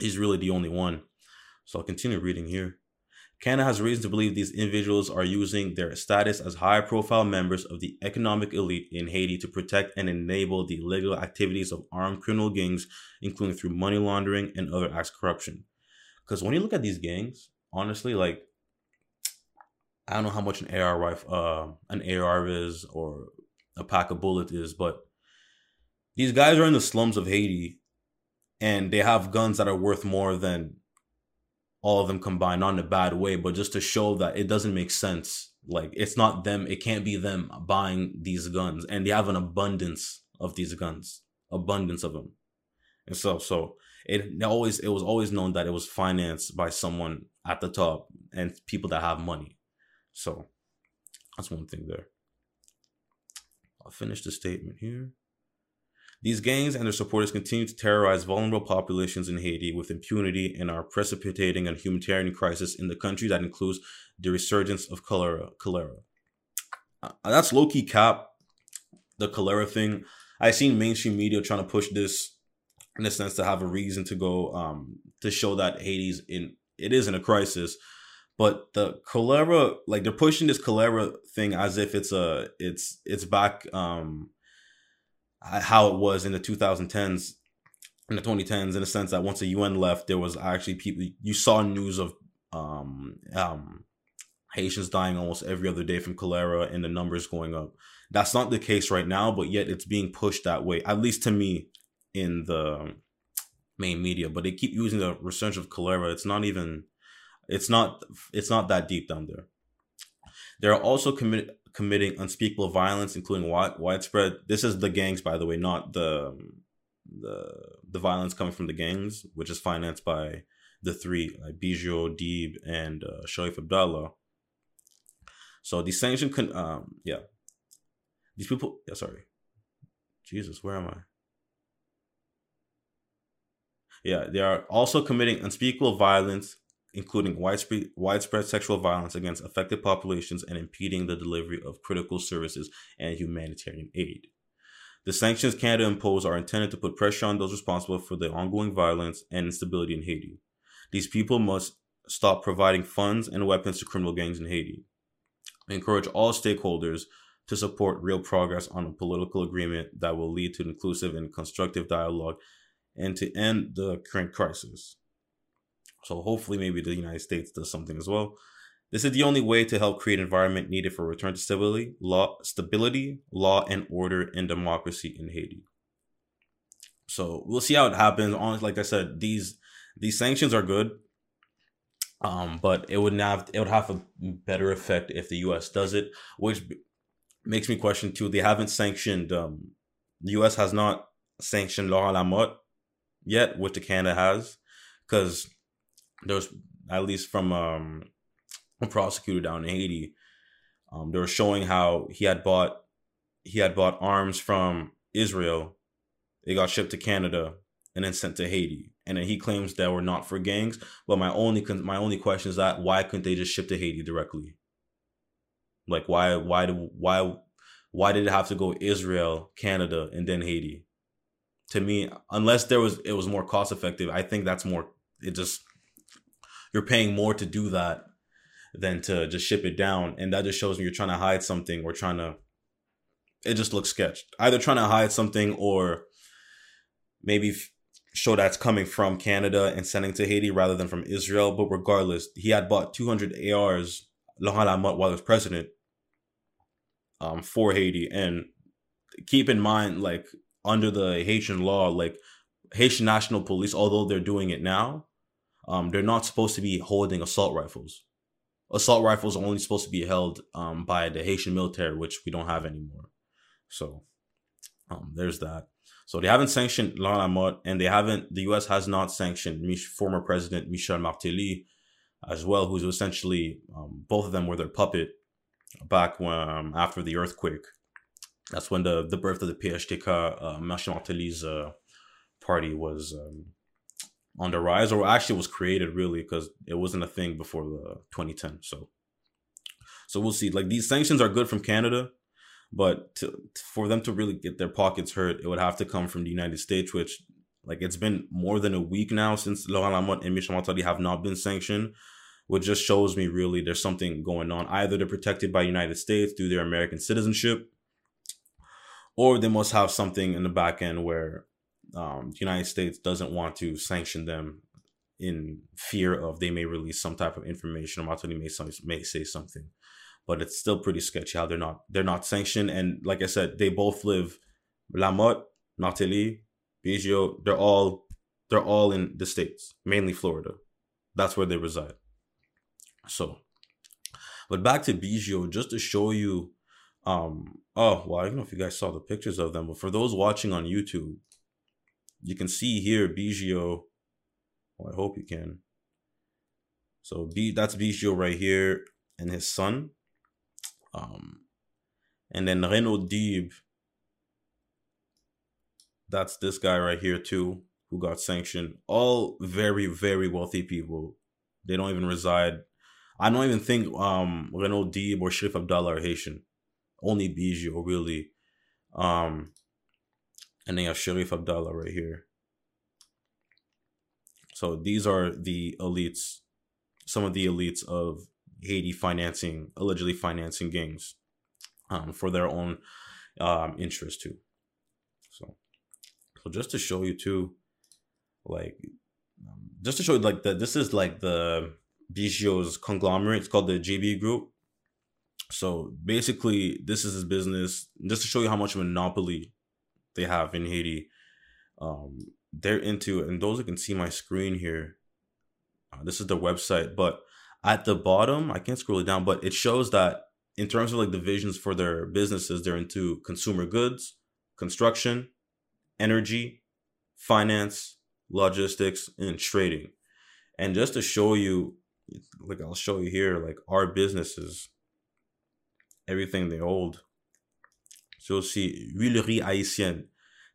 he's really the only one. So I'll continue reading here. Canada has reason to believe these individuals are using their status as high-profile members of the economic elite in Haiti to protect and enable the illegal activities of armed criminal gangs, including through money laundering and other acts of corruption. Because when you look at these gangs, honestly, like, I don't know how much an AR rifle, an AR is, or a pack of bullets is, but these guys are in the slums of Haiti, and they have guns that are worth more than all of them combined, not in a bad way, but just to show that it doesn't make sense. Like, it's not them. It can't be them buying these guns, and they have an abundance of these guns, abundance of them. And so it was always known that it was financed by someone at the top and people that have money. So that's one thing there. I'll finish the statement here. These gangs and their supporters continue to terrorize vulnerable populations in Haiti with impunity and are precipitating a humanitarian crisis in the country that includes the resurgence of cholera. That's low-key cap, the cholera thing. I've seen mainstream media trying to push this in a sense to have a reason to go, to show that Haiti's in a crisis. But the cholera, like, they're pushing this cholera thing as if it's back, how it was in the 2010s, in the 2010s, in the sense that once the UN left, there was actually people, you saw news of Haitians dying almost every other day from cholera and the numbers going up. That's not the case right now, but yet it's being pushed that way, at least to me, in the main media. But they keep using the research of cholera. It's not that deep down there. They're also committing unspeakable violence, including widespread. This is the gangs, by the way, not the violence coming from the gangs, which is financed by the three, like Bigio, Deeb, and Sherif Abdallah. So these sanctions can, these people. Yeah, sorry, Jesus, where am I? Yeah, they are also committing unspeakable violence, including widespread sexual violence against affected populations and impeding the delivery of critical services and humanitarian aid. The sanctions Canada imposed are intended to put pressure on those responsible for the ongoing violence and instability in Haiti. These people must stop providing funds and weapons to criminal gangs in Haiti. I encourage all stakeholders to support real progress on a political agreement that will lead to inclusive and constructive dialogue and to end the current crisis. So hopefully maybe the United States does something as well. This is the only way to help create an environment needed for return to stability, law and order, and democracy in Haiti. So we'll see how it happens. Honestly, like I said, these sanctions are good. But it would have a better effect if the US does it, which makes me question too. They haven't sanctioned, the US has not sanctioned Laurent Lamotte yet, which the Canada has, because there's, at least from a prosecutor down in Haiti, they were showing how he had bought arms from Israel. They got shipped to Canada and then sent to Haiti. And then he claims that were not for gangs. But my only question is that why couldn't they just ship to Haiti directly? Like, why did it have to go Israel, Canada, and then Haiti? To me, unless it was more cost effective. I think that's more. It just, you're paying more to do that than to just ship it down. And that just shows you're trying to hide something, or it just looks sketched. Either trying to hide something, or maybe show that's coming from Canada and sending to Haiti rather than from Israel. But regardless, he had bought 200 ARs, Laurent Lamotte, while he was president, for Haiti. And keep in mind, like, under the Haitian law, like, Haitian National Police, although they're doing it now, they're not supposed to be holding assault rifles. Assault rifles are only supposed to be held by the Haitian military, which we don't have anymore. So there's that. So they haven't sanctioned Laurent Lamotte, and the U.S. has not sanctioned former President Michel Martelly as well, who's essentially, both of them were their puppet back when, after the earthquake. That's when the birth of the PHTK, Michel Martelly's party was... on the rise, or actually was created, really, because it wasn't a thing before the 2010. So we'll see. Like, these sanctions are good from Canada, but for them to really get their pockets hurt, it would have to come from the United States, which, like, it's been more than a week now since Laurent Lamotte and Michel Martelly have not been sanctioned, which just shows me, really, there's something going on. Either they're protected by the United States through their American citizenship, or they must have something in the back end where the United States doesn't want to sanction them in fear of they may release some type of information or Matoli may say something. But it's still pretty sketchy how they're not sanctioned. And like I said, they both live, Lamotte, Nathalie, Bigio, they're all in the States, mainly Florida. That's where they reside. So, but back to Bigio, just to show you, I don't know if you guys saw the pictures of them, but for those watching on YouTube, you can see here Bigio. Well, I hope you can. So that's Bigio right here and his son. And then Renaud Deeb. That's this guy right here too, who got sanctioned. All very, very wealthy people. They don't even reside. I don't even think Renaud Deeb or Sherif Abdallah are Haitian. Only Bigio, really. And they have Sherif Abdallah right here. So these are the elites, some of the elites of Haiti allegedly financing gangs for their own interest too. So just to show you too, that this is like the Bigio's conglomerate. It's called the GB Group. So basically this is his business, just to show you how much monopoly they have in Haiti. They're into, and those who can see my screen here, this is the website, but at the bottom, I can't scroll it down, but it shows that in terms of like divisions for their businesses, they're into consumer goods, construction, energy, finance, logistics, and trading. And just to show you, like I'll show you here, like our businesses, everything they hold. So you'll see Huilerie Haïtienne,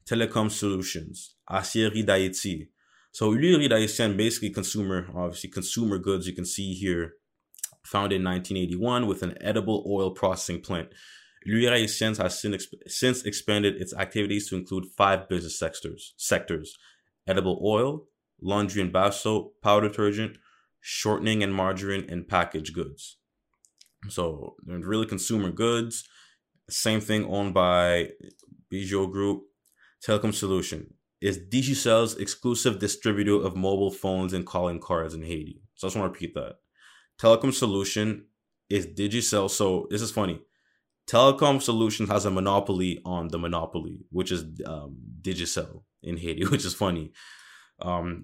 Telecom Solutions, Aciérie d'Haïti. So Huilerie Haïtienne, basically consumer goods, you can see here, founded in 1981 with an edible oil processing plant. Huilerie Haïtienne has since expanded its activities to include 5 business sectors: edible oil, laundry and bath soap, powder detergent, shortening and margarine, and packaged goods. So they're really consumer goods. Same thing owned by Bigio Group. Telecom Solution is Digicel's exclusive distributor of mobile phones and calling cards in Haiti. So I just want to repeat that. Telecom Solution is Digicel. So this is funny. Telecom Solution has a monopoly on the monopoly, which is Digicel in Haiti, which is funny. So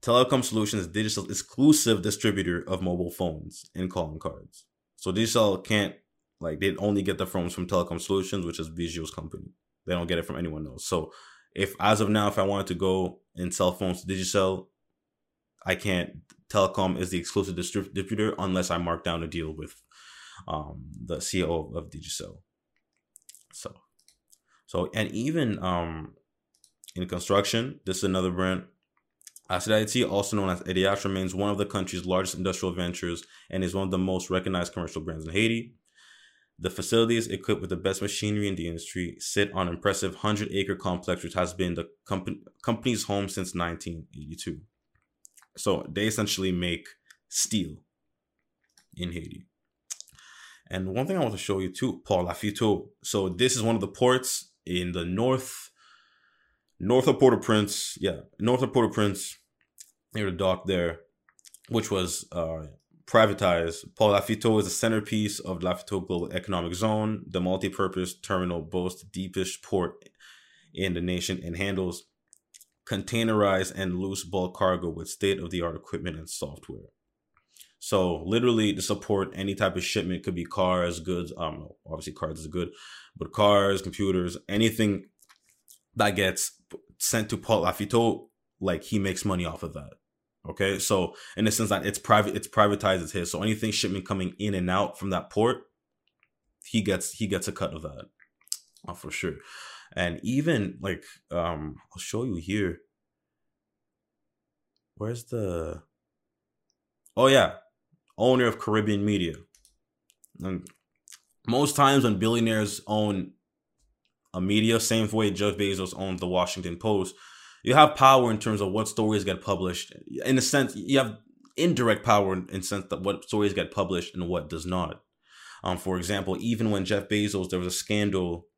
Telecom Solution is Digicel's exclusive distributor of mobile phones and calling cards. So Digicel can't, they only get the phones from Telecom Solutions, which is Bigio's company. They don't get it from anyone else. So if, as of now, if I wanted to go and sell phones to Digicel, I can't. Telecom is the exclusive distributor unless I mark down a deal with the CEO of Digicel. So and even in construction, this is another brand. Aciérie d'Haïti, also known as EDH, remains one of the country's largest industrial ventures and is one of the most recognized commercial brands in Haiti. The facilities, equipped with the best machinery in the industry, sit on an impressive 100-acre complex, which has been the company's home since 1982. So they essentially make steel in Haiti. And one thing I want to show you too, Port Lafito. So this is one of the ports in the north of Port-au-Prince. Yeah, north of Port-au-Prince, near the dock there, which was... privatized. Port Lafito is the centerpiece of Lafito Global Economic Zone. The multi-purpose terminal boasts the deepest port in the nation and handles containerized and loose bulk cargo with state-of-the-art equipment and software. So literally to support any type of shipment, could be cars, goods, obviously cars is good, but cars, computers, anything that gets sent to Port Lafito, he makes money off of that. Okay, so in the sense that it's privatized, it's his. So anything shipment coming in and out from that port, he gets a cut of that, for sure. And even I'll show you here. Where's the? Oh yeah, owner of Caribbean Media. And most times when billionaires own a media, same way Jeff Bezos owned the Washington Post. You have power in terms of what stories get published. In a sense, you have indirect power in the sense that what stories get published and what does not. For example, even when Jeff Bezos, there was a scandal,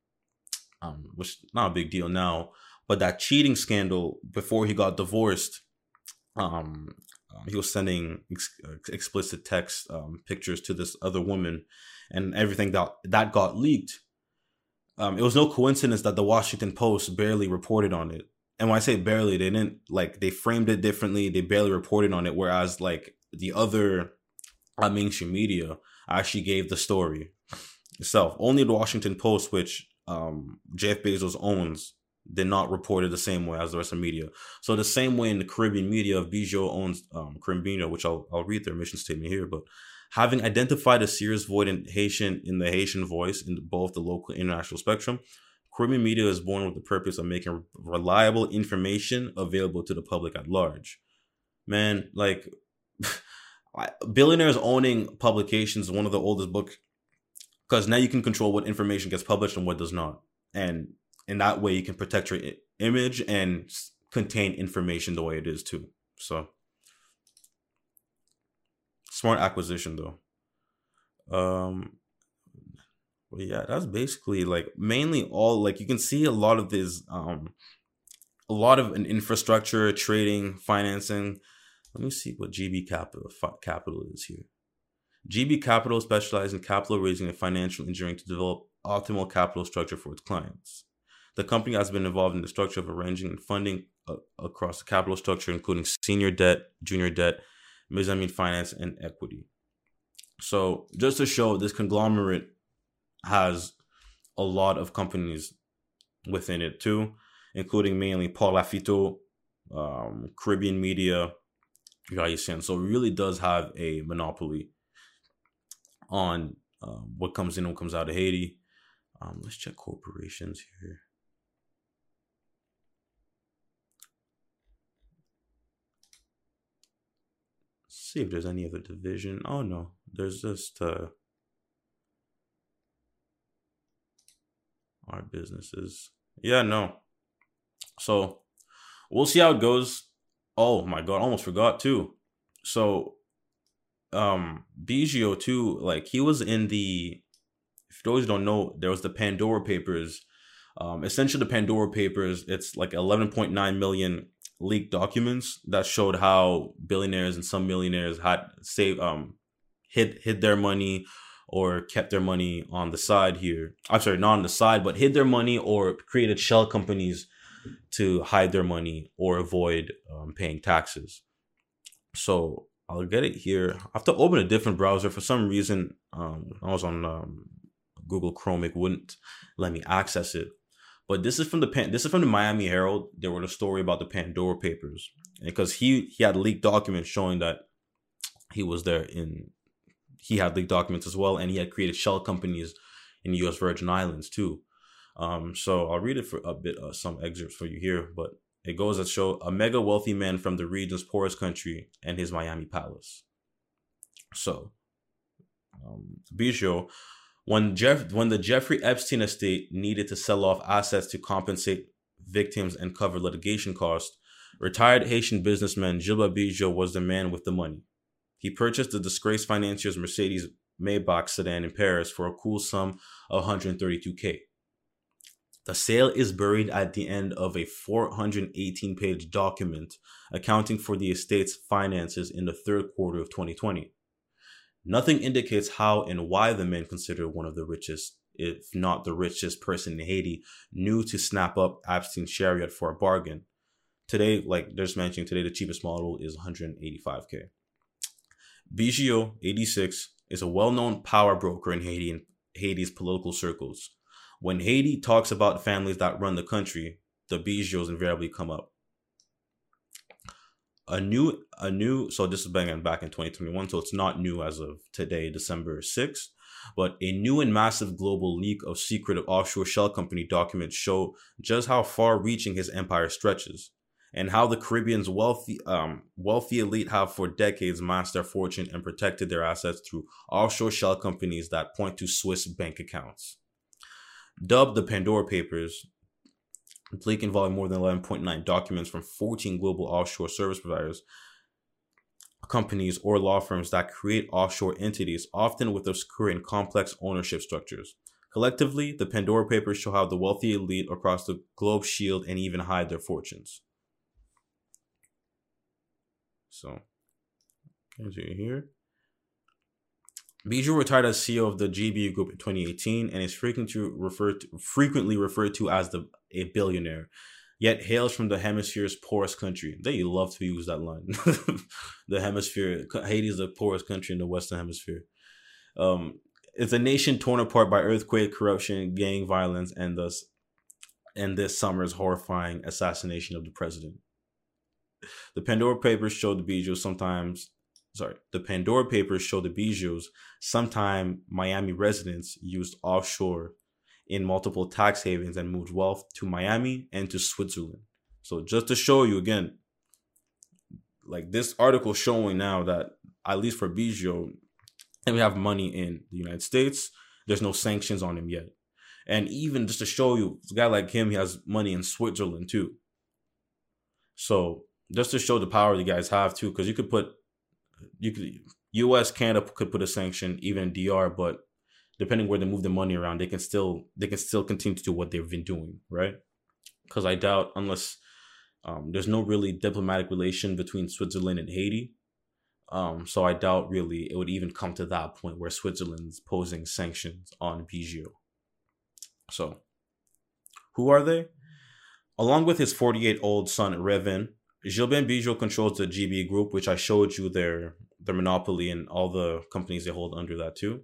which not a big deal now, but that cheating scandal before he got divorced, he was sending explicit text pictures to this other woman, and everything that got leaked. It was no coincidence that the Washington Post barely reported on it. And when I say barely, they didn't, like, they framed it differently. They barely reported on it, whereas, like, the other mainstream media actually gave the story itself. Only the Washington Post, which Jeff Bezos owns, did not report it the same way as the rest of the media. So the same way in the Caribbean media, Bigio owns Caribinews, which I'll read their mission statement here, but having identified a serious void in the Haitian voice in both the local and international spectrum, Caribbean media is born with the purpose of making reliable information available to the public at large. Man, like, billionaires owning publications is one of the oldest books, because now you can control what information gets published and what does not. And in that way, you can protect your image and contain information the way it is too. So, smart acquisition though. But yeah, that's basically like mainly all. Like you can see a lot of this, a lot of an infrastructure, trading, financing. Let me see what GB Capital is here. GB Capital specializes in capital raising and financial engineering to develop optimal capital structure for its clients. The company has been involved in the structure of arranging and funding across the capital structure, including senior debt, junior debt, mezzanine finance, and equity. So just to show, this conglomerate has a lot of companies within it too, including mainly Port Lafito, Caribbean media, Haitian. So it really does have a monopoly on what comes in and what comes out of Haiti. Let's check corporations here. See if there's any other division. Oh no, there's just our businesses. Yeah, no. So we'll see how it goes. Oh my god, I almost forgot too. So Bigio too, like he was in the, if those don't know, there was the Pandora Papers. Essentially the Pandora Papers, it's like 11.9 million leaked documents that showed how billionaires and some millionaires had saved, hid their money or kept their money on the side here. I'm sorry, not on the side, but hid their money or created shell companies to hide their money or avoid paying taxes. So I'll get it here. I have to open a different browser for some reason. I was on Google Chrome; it wouldn't let me access it. But this is from the Miami Herald. There was a story about the Pandora Papers, because he had leaked documents showing that he was there in. He had leaked documents as well, and he had created shell companies in the U.S. Virgin Islands too. So I'll read it for a bit, some excerpts for you here. But it goes to show a mega wealthy man from the region's poorest country and his Miami palace. So, Bigio. When the Jeffrey Epstein estate needed to sell off assets to compensate victims and cover litigation costs, retired Haitian businessman Gilbert Bigio was the man with the money. He purchased the disgraced financier's Mercedes Maybach sedan in Paris for a cool sum of $132,000. The sale is buried at the end of a 418-page document accounting for the estate's finances in the third quarter of 2020. Nothing indicates how and why the man, considered one of the richest, if not the richest person in Haiti, knew to snap up Epstein's chariot for a bargain. Today, like they're just mentioning today, the cheapest model is $185,000. Bigio, 86, is a well-known power broker in Haiti and Haiti's political circles. When Haiti talks about families that run the country, the Bigios invariably come up. So this is back in 2021, so it's not new as of today, December 6th, but a new and massive global leak of secret offshore shell company documents show just how far-reaching his empire stretches, and how the Caribbean's wealthy elite have for decades amassed their fortune and protected their assets through offshore shell companies that point to Swiss bank accounts. Dubbed the Pandora Papers, the leak involved more than 11.9 documents from 14 global offshore service providers, companies, or law firms that create offshore entities, often with obscure and complex ownership structures. Collectively, the Pandora Papers show how the wealthy elite across the globe shield and even hide their fortunes. So, as you hear, Bigio retired as CEO of the GB Group in 2018 and is frequently referred to as a billionaire, yet hails from the hemisphere's poorest country. They love to use that line. The hemisphere, Haiti is the poorest country in the Western Hemisphere. It's a nation torn apart by earthquake, corruption, gang violence, and this summer's horrifying assassination of the president. The Pandora Papers show the Bigios, sometime Miami residents, used offshore in multiple tax havens and moved wealth to Miami and to Switzerland. So just to show you again, like this article showing now that at least for Bigio, and we have money in the United States. There's no sanctions on him yet. And even just to show you, a guy like him, he has money in Switzerland too. So just to show the power the guys have too, because US, Canada could put a sanction, even DR, but depending where they move the money around, they can still continue to do what they've been doing, right? Because I doubt, unless there's no really diplomatic relation between Switzerland and Haiti, so I doubt really it would even come to that point where Switzerland's posing sanctions on Bigio. So, who are they? Along with his 48-year-old son Revin, Gilbert Bigio controls the GB Group, which I showed you their monopoly and all the companies they hold under that too,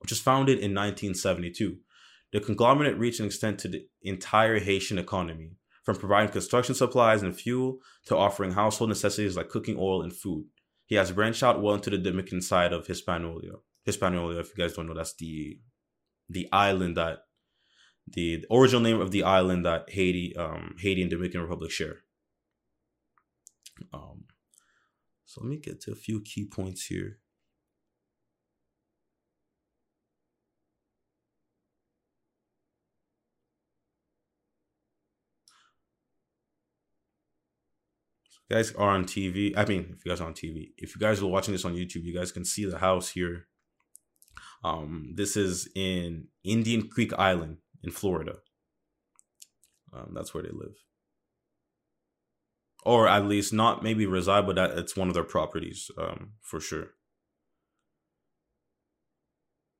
which was founded in 1972. The conglomerate reached an extent to the entire Haitian economy, from providing construction supplies and fuel to offering household necessities like cooking oil and food. He has branched out well into the Dominican side of Hispaniola. Hispaniola, if you guys don't know, that's the island that the original name of the island that Haiti and Dominican Republic share. So let me get to a few key points here. So guys are on TV. I mean, if you guys are on TV, if you guys are watching this on YouTube, you guys can see the house here. This is in Indian Creek Island in Florida. That's where they live. Or at least not maybe reside, but it's one of their properties for sure.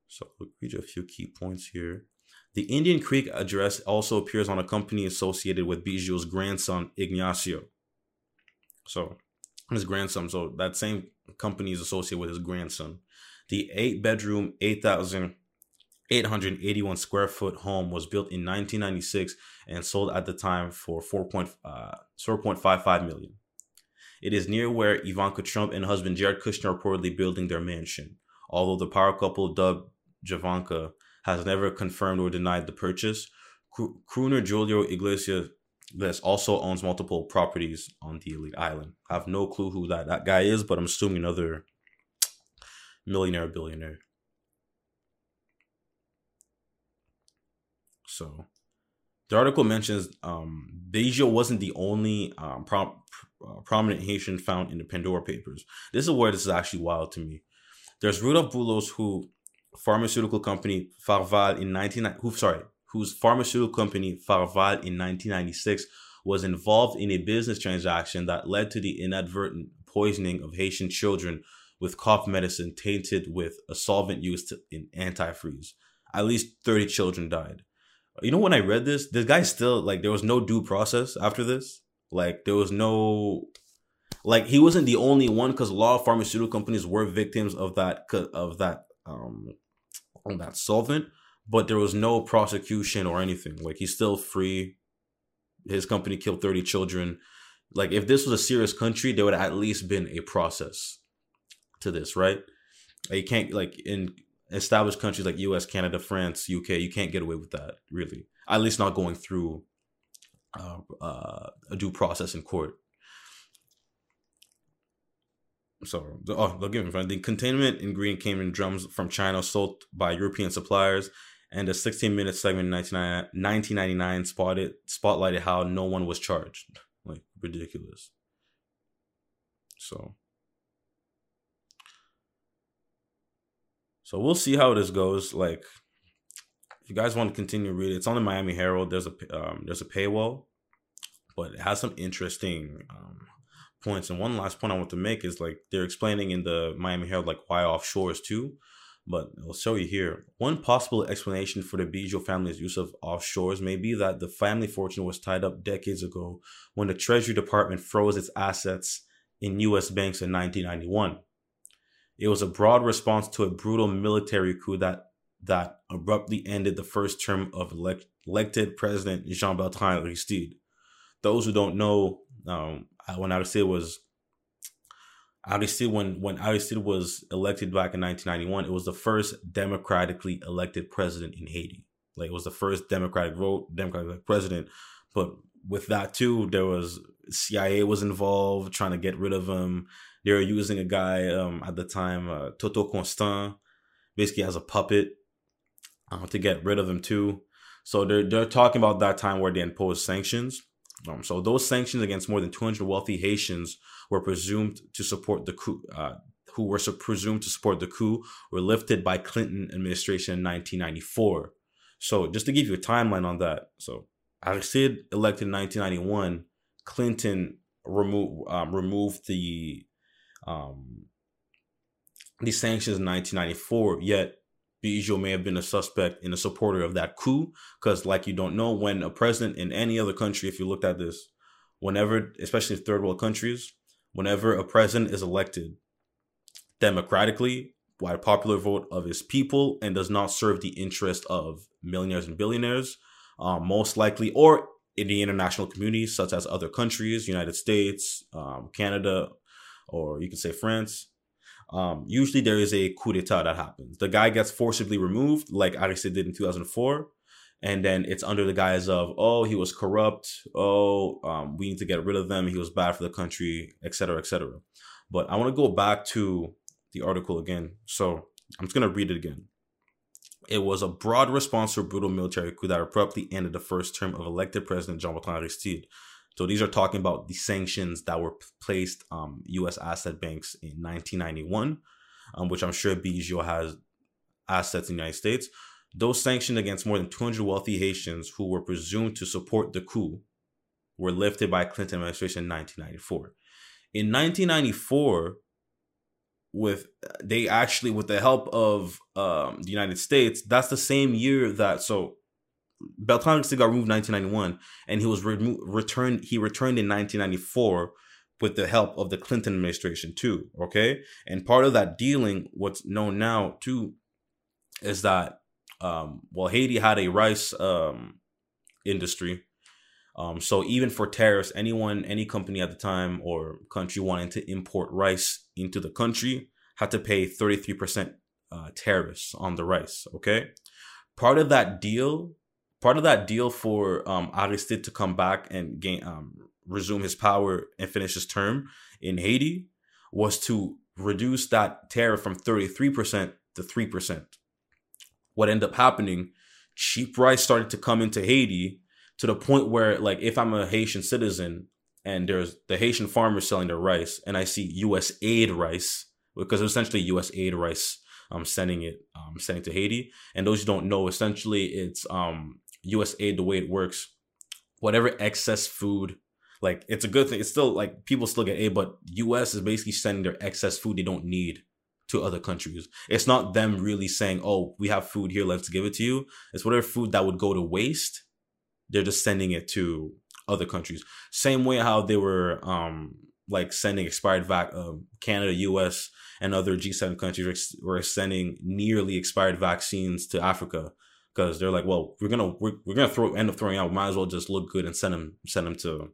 So we'll read you a few key points here. The Indian Creek address also appears on a company associated with Bigio's grandson, Ignacio. So his grandson, so that same company is associated with his grandson. The 8-bedroom, 8,881 square foot home was built in 1996 and sold at the time for $4.55 million. It is near where Ivanka Trump and husband Jared Kushner are reportedly building their mansion, although the power couple dubbed Javanka has never confirmed or denied the purchase. Crooner Julio Iglesias also owns multiple properties on the elite island. I have no clue who that guy is, but I'm assuming another millionaire or billionaire. So the article mentions Bigio wasn't the only prominent Haitian found in the Pandora Papers. This is where this is actually wild to me. There's Rudolph Boulos, whose pharmaceutical company Farval in 1996 was involved in a business transaction that led to the inadvertent poisoning of Haitian children with cough medicine tainted with a solvent used in antifreeze. At least 30 children died. You know, when I read this guy still, like, there was no due process after this. Like, there was no, like, he wasn't the only one, because a lot of pharmaceutical companies were victims of that solvent, but there was no prosecution or anything. Like, he's still free. His company killed 30 children. Like, if this was a serious country, there would have at least been a process to this, right? You can't, like, in established countries like US, Canada, France, UK, you can't get away with that, really. At least not going through a due process in court. So, the containment ingredient came in drums from China, sold by European suppliers, and a 16-minute segment in 1999 spotlighted how no one was charged. Like, ridiculous. So we'll see how this goes. Like, if you guys want to continue reading, it's on the Miami Herald. There's a paywall, but it has some interesting points. And one last point I want to make is, like, they're explaining in the Miami Herald, like, why offshores too. But I'll show you here. One possible explanation for the Bigio family's use of offshores may be that the family fortune was tied up decades ago when the Treasury Department froze its assets in U.S. banks in 1991. It was a broad response to a brutal military coup that abruptly ended the first term of elected President Jean-Bertrand Aristide. Those who don't know, when Aristide was Aristide was elected back in 1991, it was the first democratically elected president in Haiti. Like, it was the first democratic president. But with that too, there was CIA was involved trying to get rid of him. They were using a guy at the time, Toto Constant, basically as a puppet to get rid of him too. So they're talking about that time where they imposed sanctions. So those sanctions against more than 200 wealthy Haitians were presumed to support the coup, who were presumed to support the coup, were lifted by Clinton administration in 1994. So just to give you a timeline on that, so Aristide elected in 1991, Clinton removed the sanctions in 1994. Yet Bigio may have been a suspect and a supporter of that coup, because, like, you don't know when a president in any other country, if you looked at this, whenever, especially third world countries, whenever a president is elected democratically by a popular vote of his people and does not serve the interest of millionaires and billionaires, most likely, or in the international community, such as other countries, United States, Canada, or you can say France, usually there is a coup d'etat that happens. The guy gets forcibly removed, like Aristide did in 2004. And then it's under the guise of, oh, he was corrupt. Oh, we need to get rid of them. He was bad for the country, et cetera, et cetera. But I want to go back to the article again. So I'm just going to read it again. It was a broad response to a brutal military coup that abruptly ended the first term of elected President Jean-Bertrand Aristide. So these are talking about the sanctions that were placed on U.S. asset banks in 1991, which I'm sure Bigio has assets in the United States. Those sanctions against more than 200 wealthy Haitians who were presumed to support the coup were lifted by Clinton administration in 1994. In 1994, with the help of the United States, that's the same year that, so Bertrand Aristide got removed in 1991, and he was returned in 1994 with the help of the Clinton administration too, okay? And part of that dealing, what's known now too, is that Haiti had a rice industry. So even for tariffs, any company at the time or country wanting to import rice into the country had to pay 33% tariffs on the rice. Okay. Part of that deal for Aristide to come back and resume his power and finish his term in Haiti was to reduce that tariff from 33% to 3%. What ended up happening, cheap rice started to come into Haiti to the point where, like, if I'm a Haitian citizen and there's the Haitian farmers selling their rice and I see USAID rice, because essentially USAID rice sending to Haiti. And those who don't know, essentially it's USAID, the way it works, whatever excess food, like, it's a good thing. It's still, like, people still get aid, but US is basically sending their excess food they don't need to other countries. It's not them really saying, oh, we have food here, let's give it to you. It's whatever food that would go to waste, they're just sending it to other countries. Same way how they were sending expired Canada, US, and other G7 countries were sending nearly expired vaccines to Africa, because they're like, well, we're gonna end up throwing out, we might as well just look good and send them to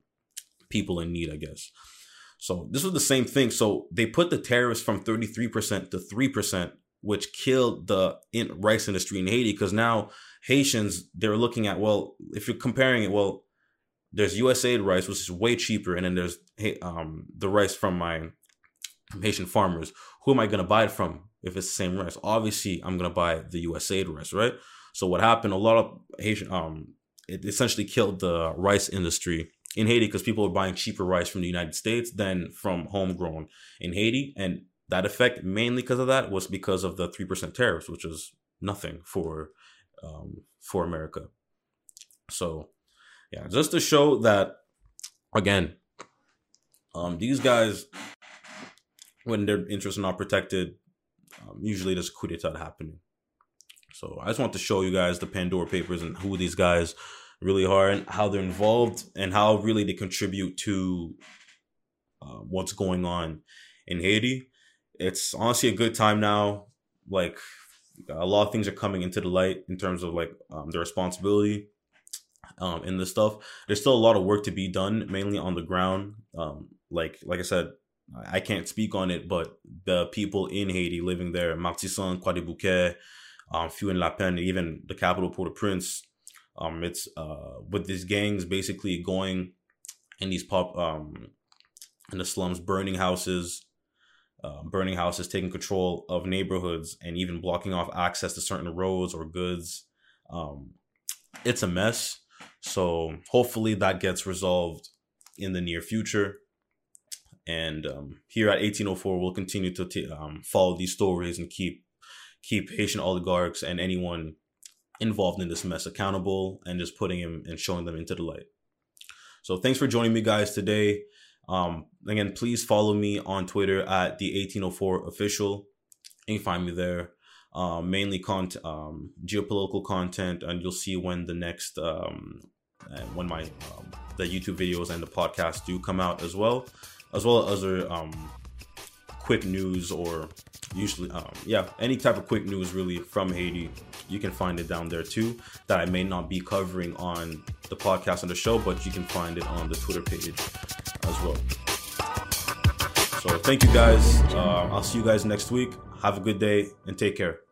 people in need, I guess. So this was the same thing. So they put the tariffs from 33% to 3%, which killed the rice industry in Haiti, because now Haitians, they're looking at, well, if you're comparing it, well, there's USAID rice, which is way cheaper, and then there's the rice from my Haitian farmers. Who am I going to buy it from if it's the same rice? Obviously, I'm going to buy the USAID rice, right? So what happened, a lot of Haitian, it essentially killed the rice industry in Haiti, because people were buying cheaper rice from the United States than from homegrown in Haiti. And that effect, mainly because of that, was because of the 3% tariffs, which was nothing for America. So, yeah, just to show that, again, These guys, when their interests are not protected, usually there's a coup d'etat happening. So I just want to show you guys the Pandora Papers and who these guys really are and how they're involved and how really they contribute to what's going on in Haiti. It's honestly a good time now. Like, a lot of things are coming into the light in terms of like the responsibility in this stuff. There's still a lot of work to be done, mainly on the ground. Like I said, I can't speak on it, but the people in Haiti living there, Martissant, Croix-des-Bouquets, Few and La Peine, even the capital Port-au-Prince, it's with these gangs basically going in these in the slums, burning houses, taking control of neighborhoods, and even blocking off access to certain roads or goods. It's a mess. So hopefully that gets resolved in the near future. And here at 1804, we'll continue to follow these stories and keep Haitian oligarchs and anyone involved in this mess accountable, and just putting him and showing them into the light. So thanks for joining me, guys, today. Again, please follow me on Twitter at the 1804 official. You can find me there, mainly geopolitical content, and you'll see when the next when my the YouTube videos and the podcast do come out as well as other quick news, or usually any type of quick news really from Haiti. You can find it down there too, that I may not be covering on the podcast and the show, but you can find it on the Twitter page as well. So thank you guys. I'll see you guys next week. Have a good day and take care.